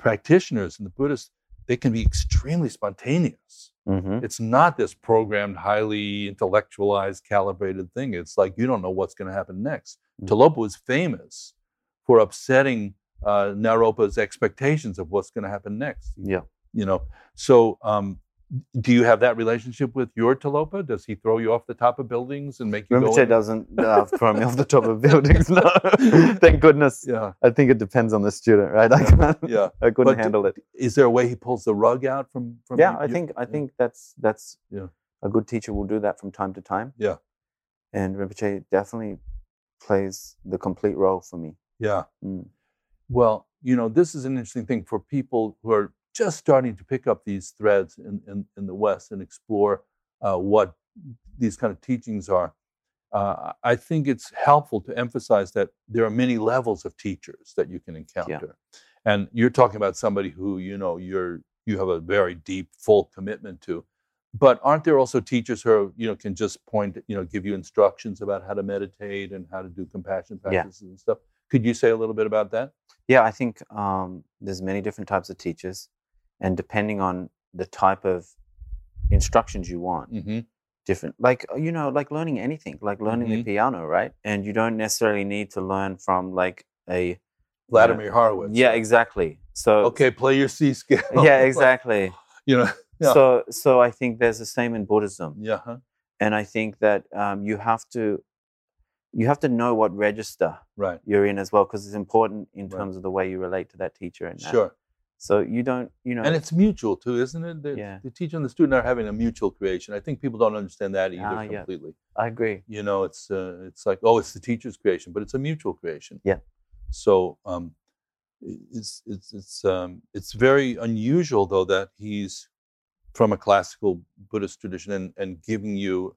practitioners and the Buddhists, they can be extremely spontaneous. Mm-hmm. It's not this programmed, highly intellectualized, calibrated thing. It's like you don't know what's going to happen next. Mm-hmm. Tilopa was famous for upsetting uh, Naropa's expectations of what's going to happen next. Yeah, you know. So, um, do you have that relationship with your Tilopa? Does he throw you off the top of buildings and make you? Rinpoche go doesn't uh, throw me off the top of buildings. No, thank goodness. Yeah, I think it depends on the student, right? I can't. Yeah, I couldn't but handle d- it. Is there a way he pulls the rug out from? from yeah, you, I think you, I think that's that's yeah. a good teacher will do that from time to time. Yeah, and Rinpoche definitely plays the complete role for me. Yeah. Mm. Well, you know, this is an interesting thing for people who are just starting to pick up these threads in, in, in the West and explore uh, what these kind of teachings are. Uh, I think it's helpful to emphasize that there are many levels of teachers that you can encounter. Yeah. And you're talking about somebody who, you know, you're you have a very deep, full commitment to. But aren't there also teachers who, you know, can just point, you know, give you instructions about how to meditate and how to do compassion practices yeah. and stuff? Could you say a little bit about that? Yeah, I think um, there's many different types of teachers, and depending on the type of instructions you want, mm-hmm. different. Like, you know, like learning anything, like learning mm-hmm. the piano, right? And you don't necessarily need to learn from like a Vladimir you know, Horowitz. Yeah, exactly. So okay, play your C scale. Yeah, exactly. you know. Yeah. So so I think there's the same in Buddhism. Yeah. Huh? And I think that um, you have to you have to know what register right. you're in as well, because it's important in right. terms of the way you relate to that teacher and that. Sure. So you don't, you know. And it's mutual too, isn't it? The, yeah. the teacher and the student are having a mutual creation. I think people don't understand that either ah, completely. Yeah. I agree. You know, it's uh, it's like, oh, it's the teacher's creation, but it's a mutual creation. Yeah. So um, it's it's it's um, it's very unusual though that he's from a classical Buddhist tradition and, and giving you,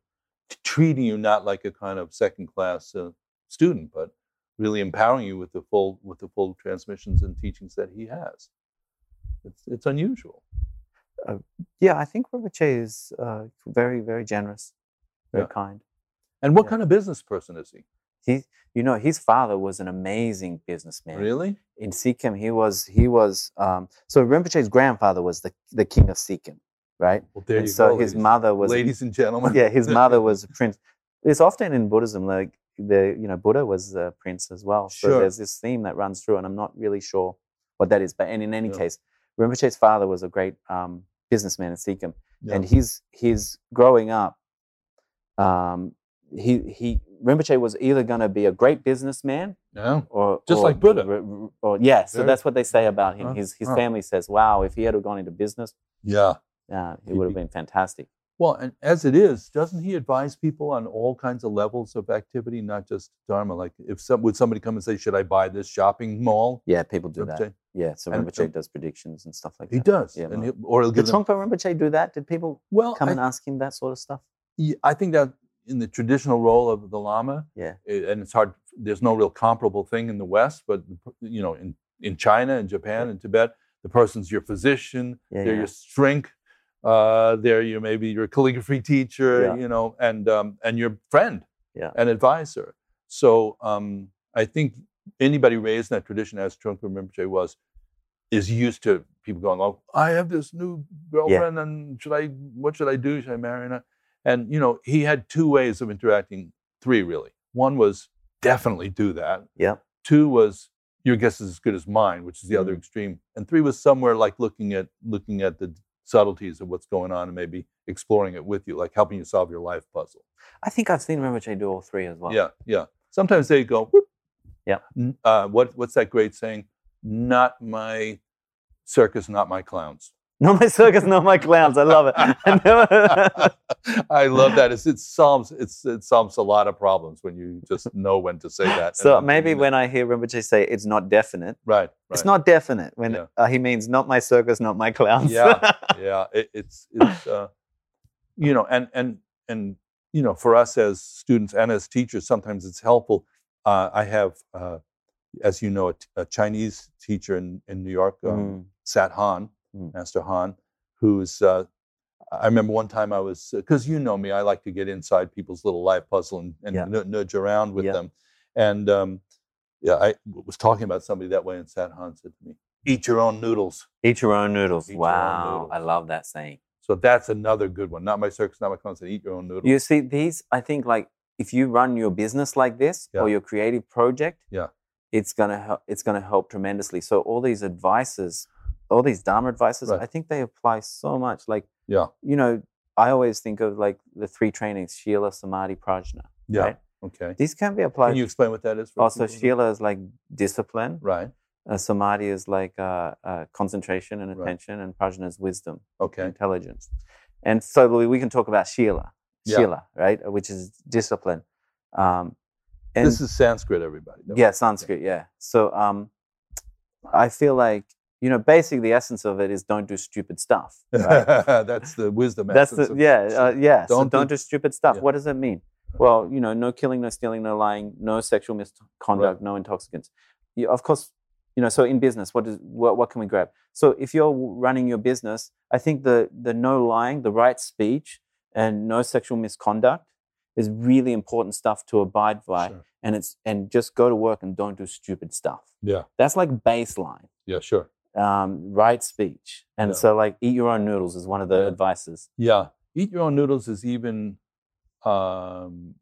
treating you not like a kind of second-class uh, student, but really empowering you with the full with the full transmissions and teachings that he has. It's it's unusual. Uh, yeah, I think Rinpoche is uh, very, very generous, very yeah. kind. And what yeah. kind of business person is he? He, you know, his father was an amazing businessman. Really? In Sikkim, he was, he was, um, so Rinpoche's grandfather was the, the king of Sikkim, right? Well, there and you so go. So his ladies, mother was, ladies and gentlemen. Yeah, his mother was a prince. It's often in Buddhism, like, the, you know, Buddha was a prince as well. So sure. There's this theme that runs through, and I'm not really sure what that is. But and in any yeah. case, Rinpoche's father was a great um, businessman in Sikkim, yeah. and his his growing up, um, he he Rinpoche was either going to be a great businessman, yeah. or just or, like Buddha, or, or yeah. So Very. that's what they say about him. Huh? His his huh. family says, "Wow, if he had gone into business, yeah, uh, it would have be- been fantastic." Well, and as it is, doesn't he advise people on all kinds of levels of activity, not just Dharma? Like, if some, would somebody come and say, should I buy this shopping mall? Yeah, people do Rinpoche. that. Yeah, so and, Rinpoche does predictions and stuff like that. He does. Yeah, and he'll, or he'll give Did them... Trungpa Rinpoche do that? Did people well, come I, and ask him that sort of stuff? Yeah, I think that in the traditional role of the Lama, yeah. it, and it's hard, there's no real comparable thing in the West, but, you know, in, in China and Japan and yeah. Tibet, the person's your physician, yeah, they're yeah. your shrink. Uh, there you maybe your calligraphy teacher, yeah. you know, and um, and your friend, yeah. and advisor. So um, I think anybody raised in that tradition, as Trungpa Rinpoche was, is used to people going, "Oh, I have this new girlfriend, yeah. and should I? What should I do? Should I marry her?" Not? And you know, he had two ways of interacting. Three really. One was definitely do that. Yeah. Two was your guess is as good as mine, which is the mm-hmm. other extreme. And three was somewhere like looking at looking at the subtleties of what's going on and maybe exploring it with you, like helping you solve your life puzzle. I think I've seen Rinpoche do all three as well. Yeah, yeah. Sometimes they go, whoop. Yeah. Uh, what, what's that great saying? Not my circus, not my clowns. Not my circus, not my clowns. I love it. I love that. It's, it, solves, it's, it solves a lot of problems when you just know when to say that. So maybe when I hear Rinpoche say it's not definite. Right, right. It's not definite when yeah. uh, he means not my circus, not my clowns. yeah, yeah. It, it's, it's uh, you know, and, and, and, you know, for us as students and as teachers, sometimes it's helpful. Uh, I have, uh, as you know, a, a Chinese teacher in, in New York, um, mm. Sat Han. Master Han, who's, uh, I remember one time I was, because you know me, I like to get inside people's little life puzzle and, and yeah. n- nudge around with yeah. them. And um, yeah, I was talking about somebody that way, and Sat Han said to me, eat your own noodles. Eat your own noodles. Eat wow. Own noodles. I love that saying. So that's another good one. Not my circus, not my clowns, eat your own noodles. You see, these, I think, like, if you run your business like this yeah. or your creative project, yeah, it's going to help, it's going to help tremendously. So all these advices, all these Dharma advices, right. I think they apply so much. Like, yeah. you know, I always think of like the three trainings, Shila, Samadhi, Prajna. Yeah, right? Okay. These can be applied. Can you explain what that is? For also, Shila is like discipline. Right. Uh, Samadhi is like uh, uh, concentration and attention, right. and Prajna is wisdom, okay. intelligence. And so we can talk about Shila, yeah. Shila, right, which is discipline. Um, and this is Sanskrit, everybody. Don't yeah, Sanskrit, yeah. So um, I feel like, you know, basically the essence of it is don't do stupid stuff. Right? That's the wisdom That's essence. The, yeah, uh, yeah. Don't so don't do, do stupid stuff. Yeah. What does it mean? Well, you know, no killing, no stealing, no lying, no sexual misconduct, right. no intoxicants. You, of course, you know, so in business, what, is, what what can we grab? So if you're running your business, I think the the no lying, the right speech, and no sexual misconduct is really important stuff to abide by. Sure. And it's and just go to work and don't do stupid stuff. Yeah. That's like baseline. Yeah, sure. Um, right speech. And yeah. so like eat your own noodles is one of the yeah. advices. Yeah. Eat your own noodles is even, um,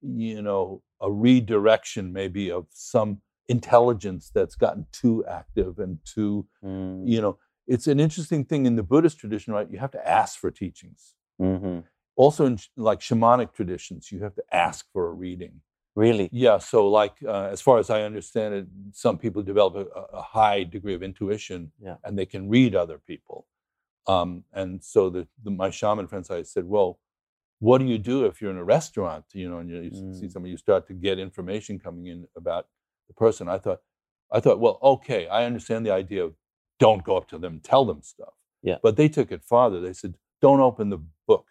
you know, a redirection maybe of some intelligence that's gotten too active and too, mm. you know, it's an interesting thing in the Buddhist tradition, right? You have to ask for teachings. Mm-hmm. Also in like shamanic traditions, you have to ask for a reading. Really? Yeah. So, like, uh, as far as I understand it, some people develop a, a high degree of intuition, yeah. and they can read other people. Um, and so, the, the, my shaman friends, I said, "Well, what do you do if you're in a restaurant, you know, and you, you mm. see somebody, you start to get information coming in about the person?" I thought, I thought, well, okay, I understand the idea of don't go up to them, tell them stuff. Yeah. But they took it farther. They said, "Don't open the book.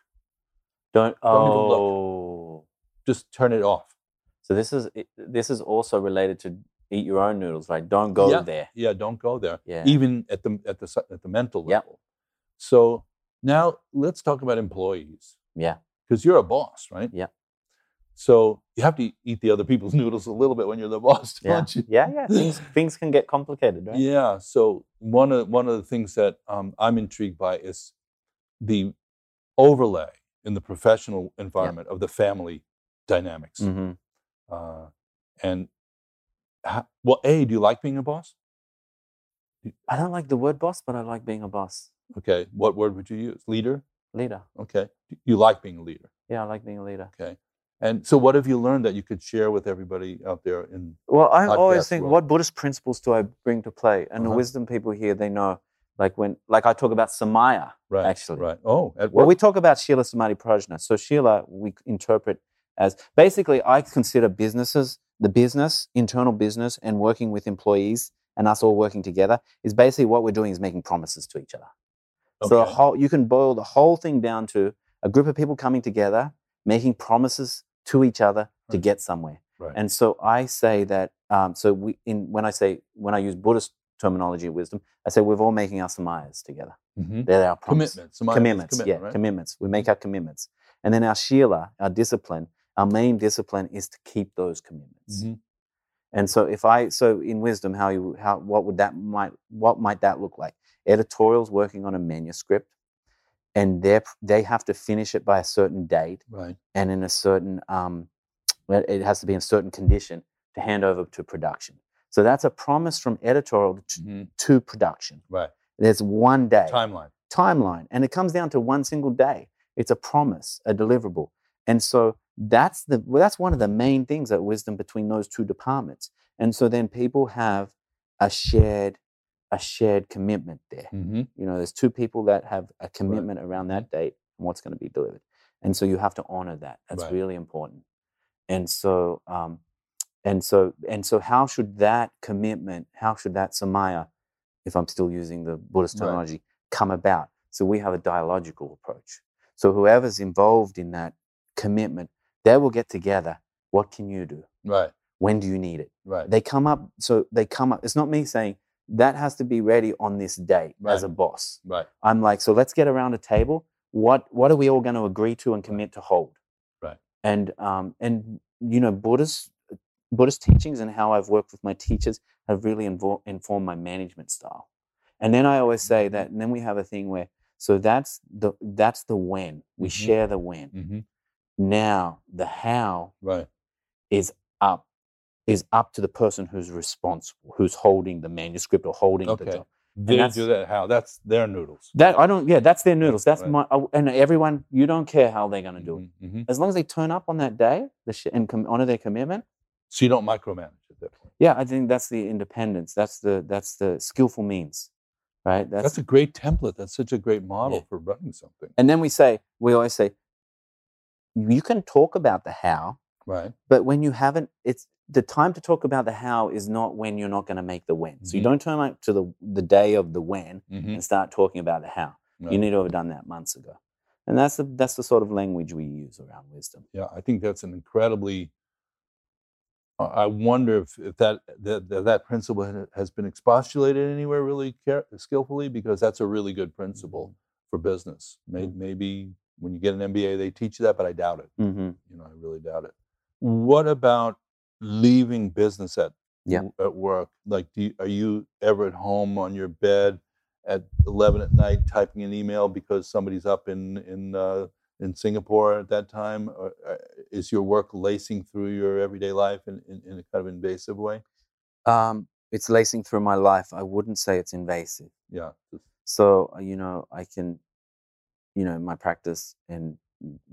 Don't. Don't oh. even look. Just turn it off." So this is this is also related to eat your own noodles, right? Don't go yeah, there. Yeah, don't go there. Yeah. Even at the at the at the mental level. Yep. So now let's talk about employees. Yeah. Because you're a boss, right? Yeah. So you have to eat the other people's noodles a little bit when you're the boss, don't yeah. you? Yeah, yeah. Things, things can get complicated, right? Yeah. So one of one of the things that um, I'm intrigued by is the overlay in the professional environment yeah. of the family dynamics. Mm-hmm. Uh, and how, well, A, do you like being a boss? I don't like the word boss, but I like being a boss. Okay. What word would you use? Leader? Leader. Okay. You like being a leader? Yeah, I like being a leader. Okay. And so what have you learned that you could share with everybody out there? In Well, I always think, world? what Buddhist principles do I bring to play? And uh-huh. the wisdom people here, they know. Like when, like I talk about samaya, right, actually. Right, oh, at work. Well, we talk about Shila Samadhi Prajna. So Shila, we interpret as, basically I consider businesses, the business, internal business, and working with employees and us all working together is basically what we're doing is making promises to each other. Okay. So the whole, you can boil the whole thing down to a group of people coming together, making promises to each other right. to get somewhere. Right. And so I say that, um, so we, in, when I say, when I use Buddhist terminology of wisdom, I say we're all making our samayas together. Mm-hmm. They're our promises. Commitments. Samayas commitments, commitment, yeah, right? commitments. We make our commitments. And then our shila, our discipline, our main discipline is to keep those commitments. Mm-hmm. And so if I, so in wisdom, how you, how, what would that, might, what might that look like? Editorials working on a manuscript, and they they have to finish it by a certain date, right. and in a certain, um, it has to be in a certain condition to hand over to production. So that's a promise from editorial to, mm-hmm. to production. Right. There's one day. Timeline. Timeline. And it comes down to one single day. It's a promise, a deliverable. And so that's the well, that's one of the main things that wisdom between those two departments. And so then people have a shared a shared commitment there. Mm-hmm. You know, there's two people that have a commitment right. around that date and what's going to be delivered. And so you have to honor that. That's right. really important. And so... Um, And so, and so, how should that commitment, how should that samaya, if I'm still using the Buddhist terminology, right. come about? So we have a dialogical approach. So whoever's involved in that commitment, they will get together. What can you do? Right. When do you need it? Right. They come up. So they come up. It's not me saying that has to be ready on this date right. as a boss. Right. I'm like, so let's get around a table. What What are we all going to agree to and commit to hold? Right. And um and you know Buddhists. Buddhist teachings and how I've worked with my teachers have really invo- informed my management style. And then I always say that, and then we have a thing where, so that's the that's the when. We mm-hmm. share the when. Mm-hmm. Now the how right. is up is up to the person who's responsible, who's holding the manuscript or holding okay. the job. They do that how? That's their noodles. That I don't, yeah, that's their noodles. That's right. my, and everyone, you don't care how they're going to do mm-hmm. it. Mm-hmm. As long as they turn up on that day the sh- and com- honor their commitment, so you don't micromanage at that point. Yeah, I think that's the independence. That's the that's the skillful means, right? That's, that's a great template. That's such a great model yeah. for running something. And then we say, we always say, you can talk about the how, right? But when you haven't, it's the time to talk about the how is not when you're not going to make the when. Mm-hmm. So you don't turn up to the the day of the when mm-hmm. and start talking about the how. No. You need to have done that months ago. And that's the that's the sort of language we use around wisdom. Yeah, I think that's an incredibly. I wonder if, if that, that that principle has been expostulated anywhere really care, skillfully, because that's a really good principle for business. Maybe, mm-hmm. maybe when you get an M B A, they teach you that, but I doubt it. Mm-hmm. You know, I really doubt it. What about leaving business at yeah. at work? Like, do you, are you ever at home on your bed at eleven at night typing an email because somebody's up in in uh, in Singapore at that time? Or is your work lacing through your everyday life in, in, in a kind of invasive way? Um, it's lacing through my life. I wouldn't say it's invasive. Yeah. So, you know, I can, you know, my practice and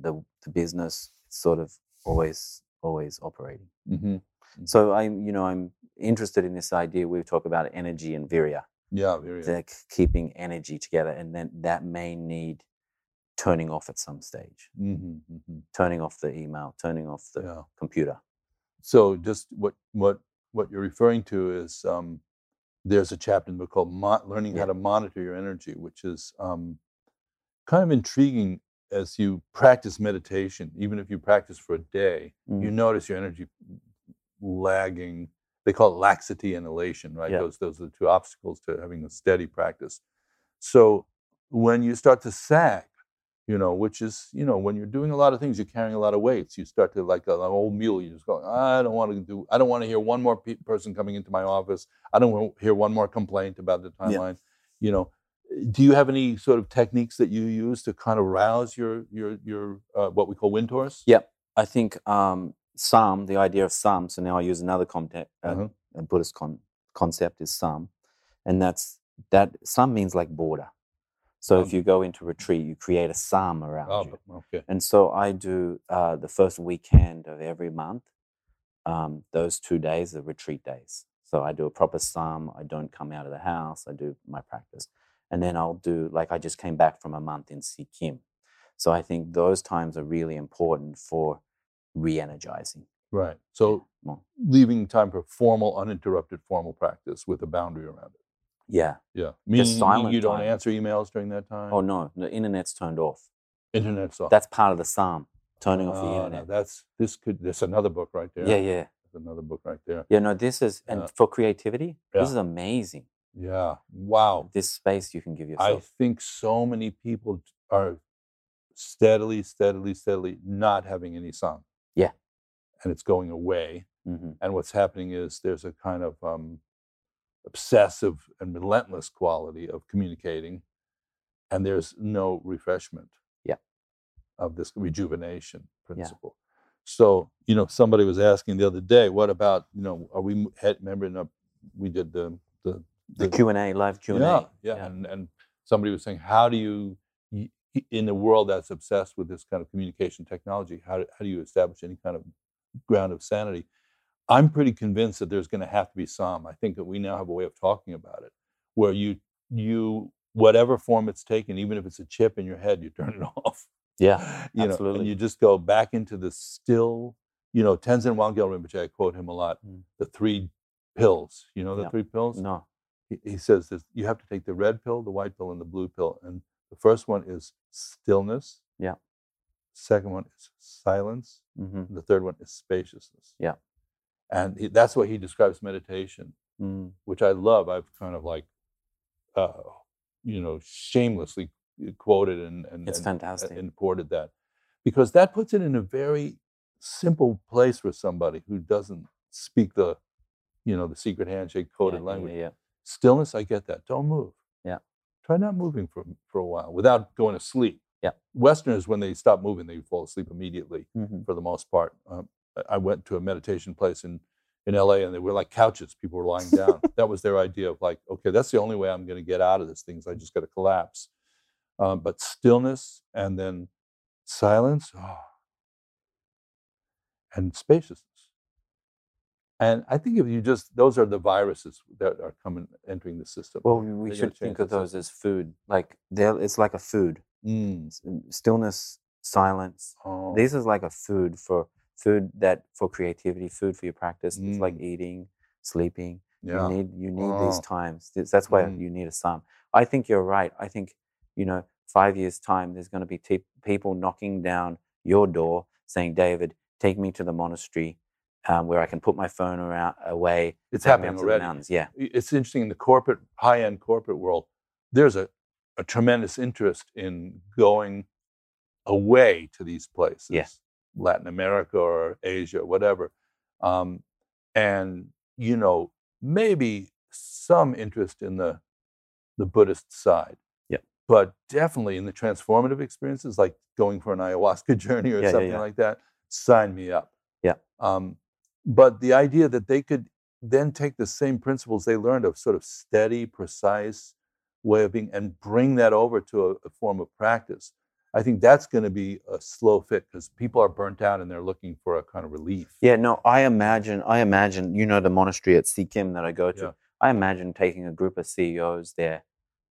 the, the business sort of always, always operating. Mm-hmm. Mm-hmm. So I'm, you know, I'm interested in this idea. We talk about energy and virya. Yeah, virya. They're keeping energy together. And then that may need turning off at some stage, mm-hmm, mm-hmm. turning off the email, turning off the yeah. computer. So just what what what you're referring to is um, there's a chapter in the book called Mo- Learning yeah. How to Monitor Your Energy, which is um, kind of intriguing as you practice meditation. Even if you practice for a day, mm-hmm. you notice your energy lagging. They call it laxity and elation, right? Yeah. Those, those are the two obstacles to having a steady practice. So when you start to sag, you know, which is, you know, when you're doing a lot of things, you're carrying a lot of weights. You start to, like an old mule, you just go, I don't want to do, I don't want to hear one more pe- person coming into my office. I don't want to hear one more complaint about the timeline. Yeah. You know, do you have any sort of techniques that you use to kind of rouse your, your, your uh, what we call wind horse? Yeah, I think um, psalm, the idea of psalm, so now I use another concept, uh, uh-huh. a Buddhist con- concept is psalm, and that's, that psalm means like border. So um, if you go into retreat, you create a psalm around oh, you. Okay. And so I do uh, the first weekend of every month, um, those two days are retreat days. So I do a proper psalm. I don't come out of the house. I do my practice. And then I'll do, like I just came back from a month in Sikkim. So I think those times are really important for re-energizing. Right. So yeah. leaving time for formal, uninterrupted formal practice with a boundary around it. Yeah. Yeah. Meaning silent you don't time. Answer emails during that time? Oh, no. The internet's turned off. Internet's off. That's part of the psalm, turning uh, off the internet. No, that's this could. There's another book right there. Yeah, yeah. There's another book right there. Yeah, no, this is, and yeah. for creativity, yeah. this is amazing. Yeah. Wow. This space you can give yourself. I think so many people are steadily, steadily, steadily not having any psalm. Yeah. And it's going away. Mm-hmm. And what's happening is there's a kind of... Um, obsessive and relentless quality of communicating, and there's no refreshment yeah. of this rejuvenation principle. Yeah. So, you know, somebody was asking the other day, what about, you know, are we head member? We did the the, the, the Q and A, live Q and A. Yeah, yeah. yeah. And, and somebody was saying, how do you, in a world that's obsessed with this kind of communication technology, how do, how do you establish any kind of ground of sanity? I'm pretty convinced that there's going to have to be psalm. I think that we now have a way of talking about it, where you, you, whatever form it's taken, even if it's a chip in your head, you turn it off. Yeah, you absolutely. Know, and you just go back into the still, you know, Tenzin Wangyal Rinpoche, I quote him a lot, mm. the three pills. You know the no. three pills? No. He, he says this, you have to take the red pill, the white pill, and the blue pill. And the first one is stillness. Yeah. Second one is silence. Mm-hmm. The third one is spaciousness. Yeah. And he, that's what he describes meditation, mm. which I love. I've kind of like, uh, you know, shamelessly quoted and and, it's and, fantastic. And imported that. Because that puts it in a very simple place for somebody who doesn't speak the, you know, the secret handshake coded yeah, language. Yeah, yeah. Stillness, I get that. Don't move. Yeah. Try not moving for, for a while without going to sleep. Yeah. Westerners, when they stop moving, they fall asleep immediately mm-hmm. for the most part. Um, I went to a meditation place in, in L A, and they were like couches. People were lying down. That was their idea of like, okay, that's the only way I'm going to get out of this thing is I just got to collapse. Um, but stillness and then silence oh, and spaciousness. And I think if you just, those are the viruses that are coming, entering the system. Well, we should think of those as food. Like it's like a food. Mm. Stillness, silence. Oh. This is like a food for... Food that for creativity, food for your practice. Mm. It's like eating, sleeping. Yeah. You need you need oh. these times. That's why mm. you need a psalm. I think you're right. I think, you know, five years time, there's going to be te- people knocking down your door saying, David, take me to the monastery um, where I can put my phone around away. It's happening already. Yeah. It's interesting in the corporate, high-end corporate world, there's a, a tremendous interest in going away to these places. Yeah. Latin America or Asia, whatever. Um, and, you know, maybe some interest in the the Buddhist side. Yeah. But definitely in the transformative experiences, like going for an ayahuasca journey or yeah, something yeah, yeah. like that, sign me up. Yeah. Um, but the idea that they could then take the same principles they learned of sort of steady, precise way of being and bring that over to a, a form of practice. I think that's going to be a slow fit because people are burnt out and they're looking for a kind of relief. Yeah, no, I imagine, I imagine, you know, the monastery at Sikkim that I go to, yeah. I imagine taking a group of C E Os there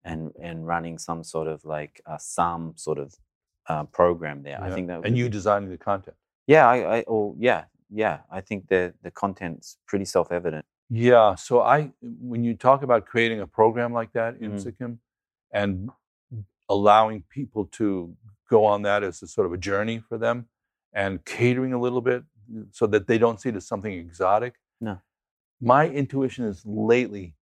and and running some sort of like uh, some sort of uh, program there. Yeah. I think that would and be... you designing the content. Yeah, I, I or yeah, yeah. I think the the content's pretty self-evident. Yeah. So I, when you talk about creating a program like that in mm-hmm. Sikkim, and allowing people to go on that as a sort of a journey for them and catering a little bit so that they don't see it as something exotic. No. My intuition is lately,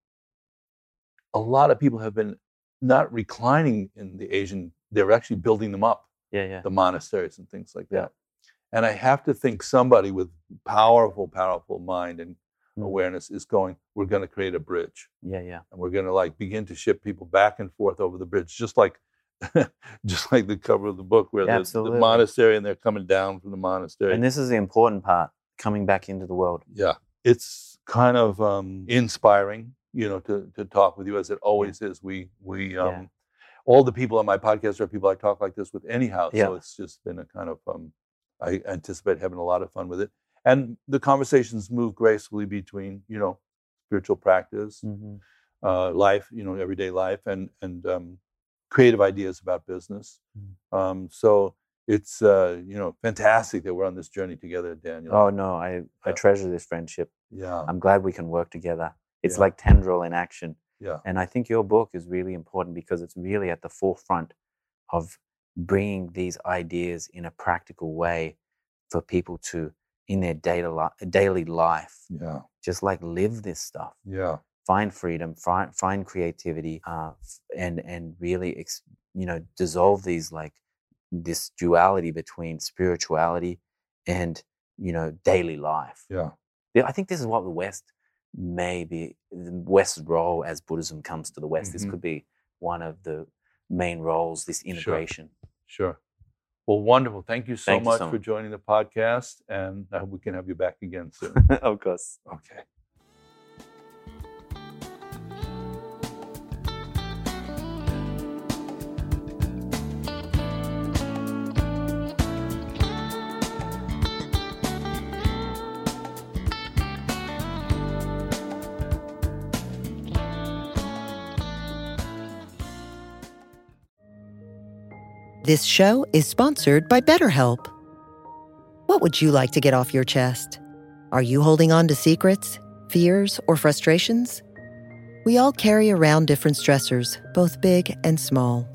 a lot of people have been not reclining in the Asian, they're actually building them up. yeah, yeah. the monasteries and things like that. And I have to think somebody with powerful, powerful mind and mm. awareness is going, we're going to create a bridge. Yeah, yeah. And we're going to like begin to ship people back and forth over the bridge, just like just like the cover of the book where yeah, the, the monastery and they're coming down from the monastery. And this is the important part, coming back into the world. Yeah. It's kind of um, inspiring, you know, to to talk with you as it always yeah. is. We, we um, yeah. all the people on my podcast are people I talk like this with anyhow. Yeah. So it's just been a kind of... Um, I anticipate having a lot of fun with it. And the conversations move gracefully between, you know, spiritual practice, mm-hmm. uh, life, you know, everyday life, and and um, creative ideas about business. Mm-hmm. Um, so it's, uh, you know, fantastic that we're on this journey together, Daniel. Oh, no, I, I treasure this friendship. Yeah. I'm glad we can work together. It's yeah. like tendril in action. Yeah. And I think your book is really important because it's really at the forefront of bringing these ideas in a practical way for people to, in their daily life, yeah, just like live this stuff, yeah, find freedom, find, find creativity, uh, and and really, ex, you know, dissolve these like this duality between spirituality and, you know, daily life. Yeah, I think this is what the West may be, the West's role as Buddhism comes to the West. Mm-hmm. This could be one of the main roles, this integration. Sure. sure. Well, wonderful. Thank you so Thank much you so for much. joining the podcast, and I hope we can have you back again soon. Of course. Okay. This show is sponsored by BetterHelp. What would you like to get off your chest? Are you holding on to secrets, fears, or frustrations? We all carry around different stressors, both big and small.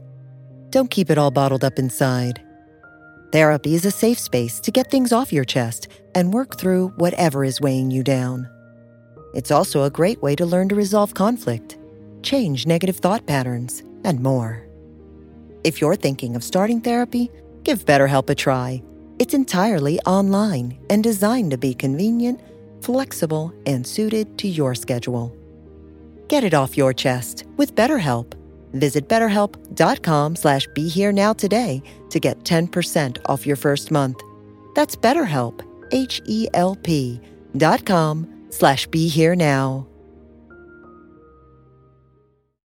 Don't keep it all bottled up inside. Therapy is a safe space to get things off your chest and work through whatever is weighing you down. It's also a great way to learn to resolve conflict, change negative thought patterns, and more. If you're thinking of starting therapy, give BetterHelp a try. It's entirely online and designed to be convenient, flexible, and suited to your schedule. Get it off your chest with BetterHelp. Visit betterhelp.com slash be here now today to get ten percent off your first month. That's BetterHelp, H E L P dot com slash be here now.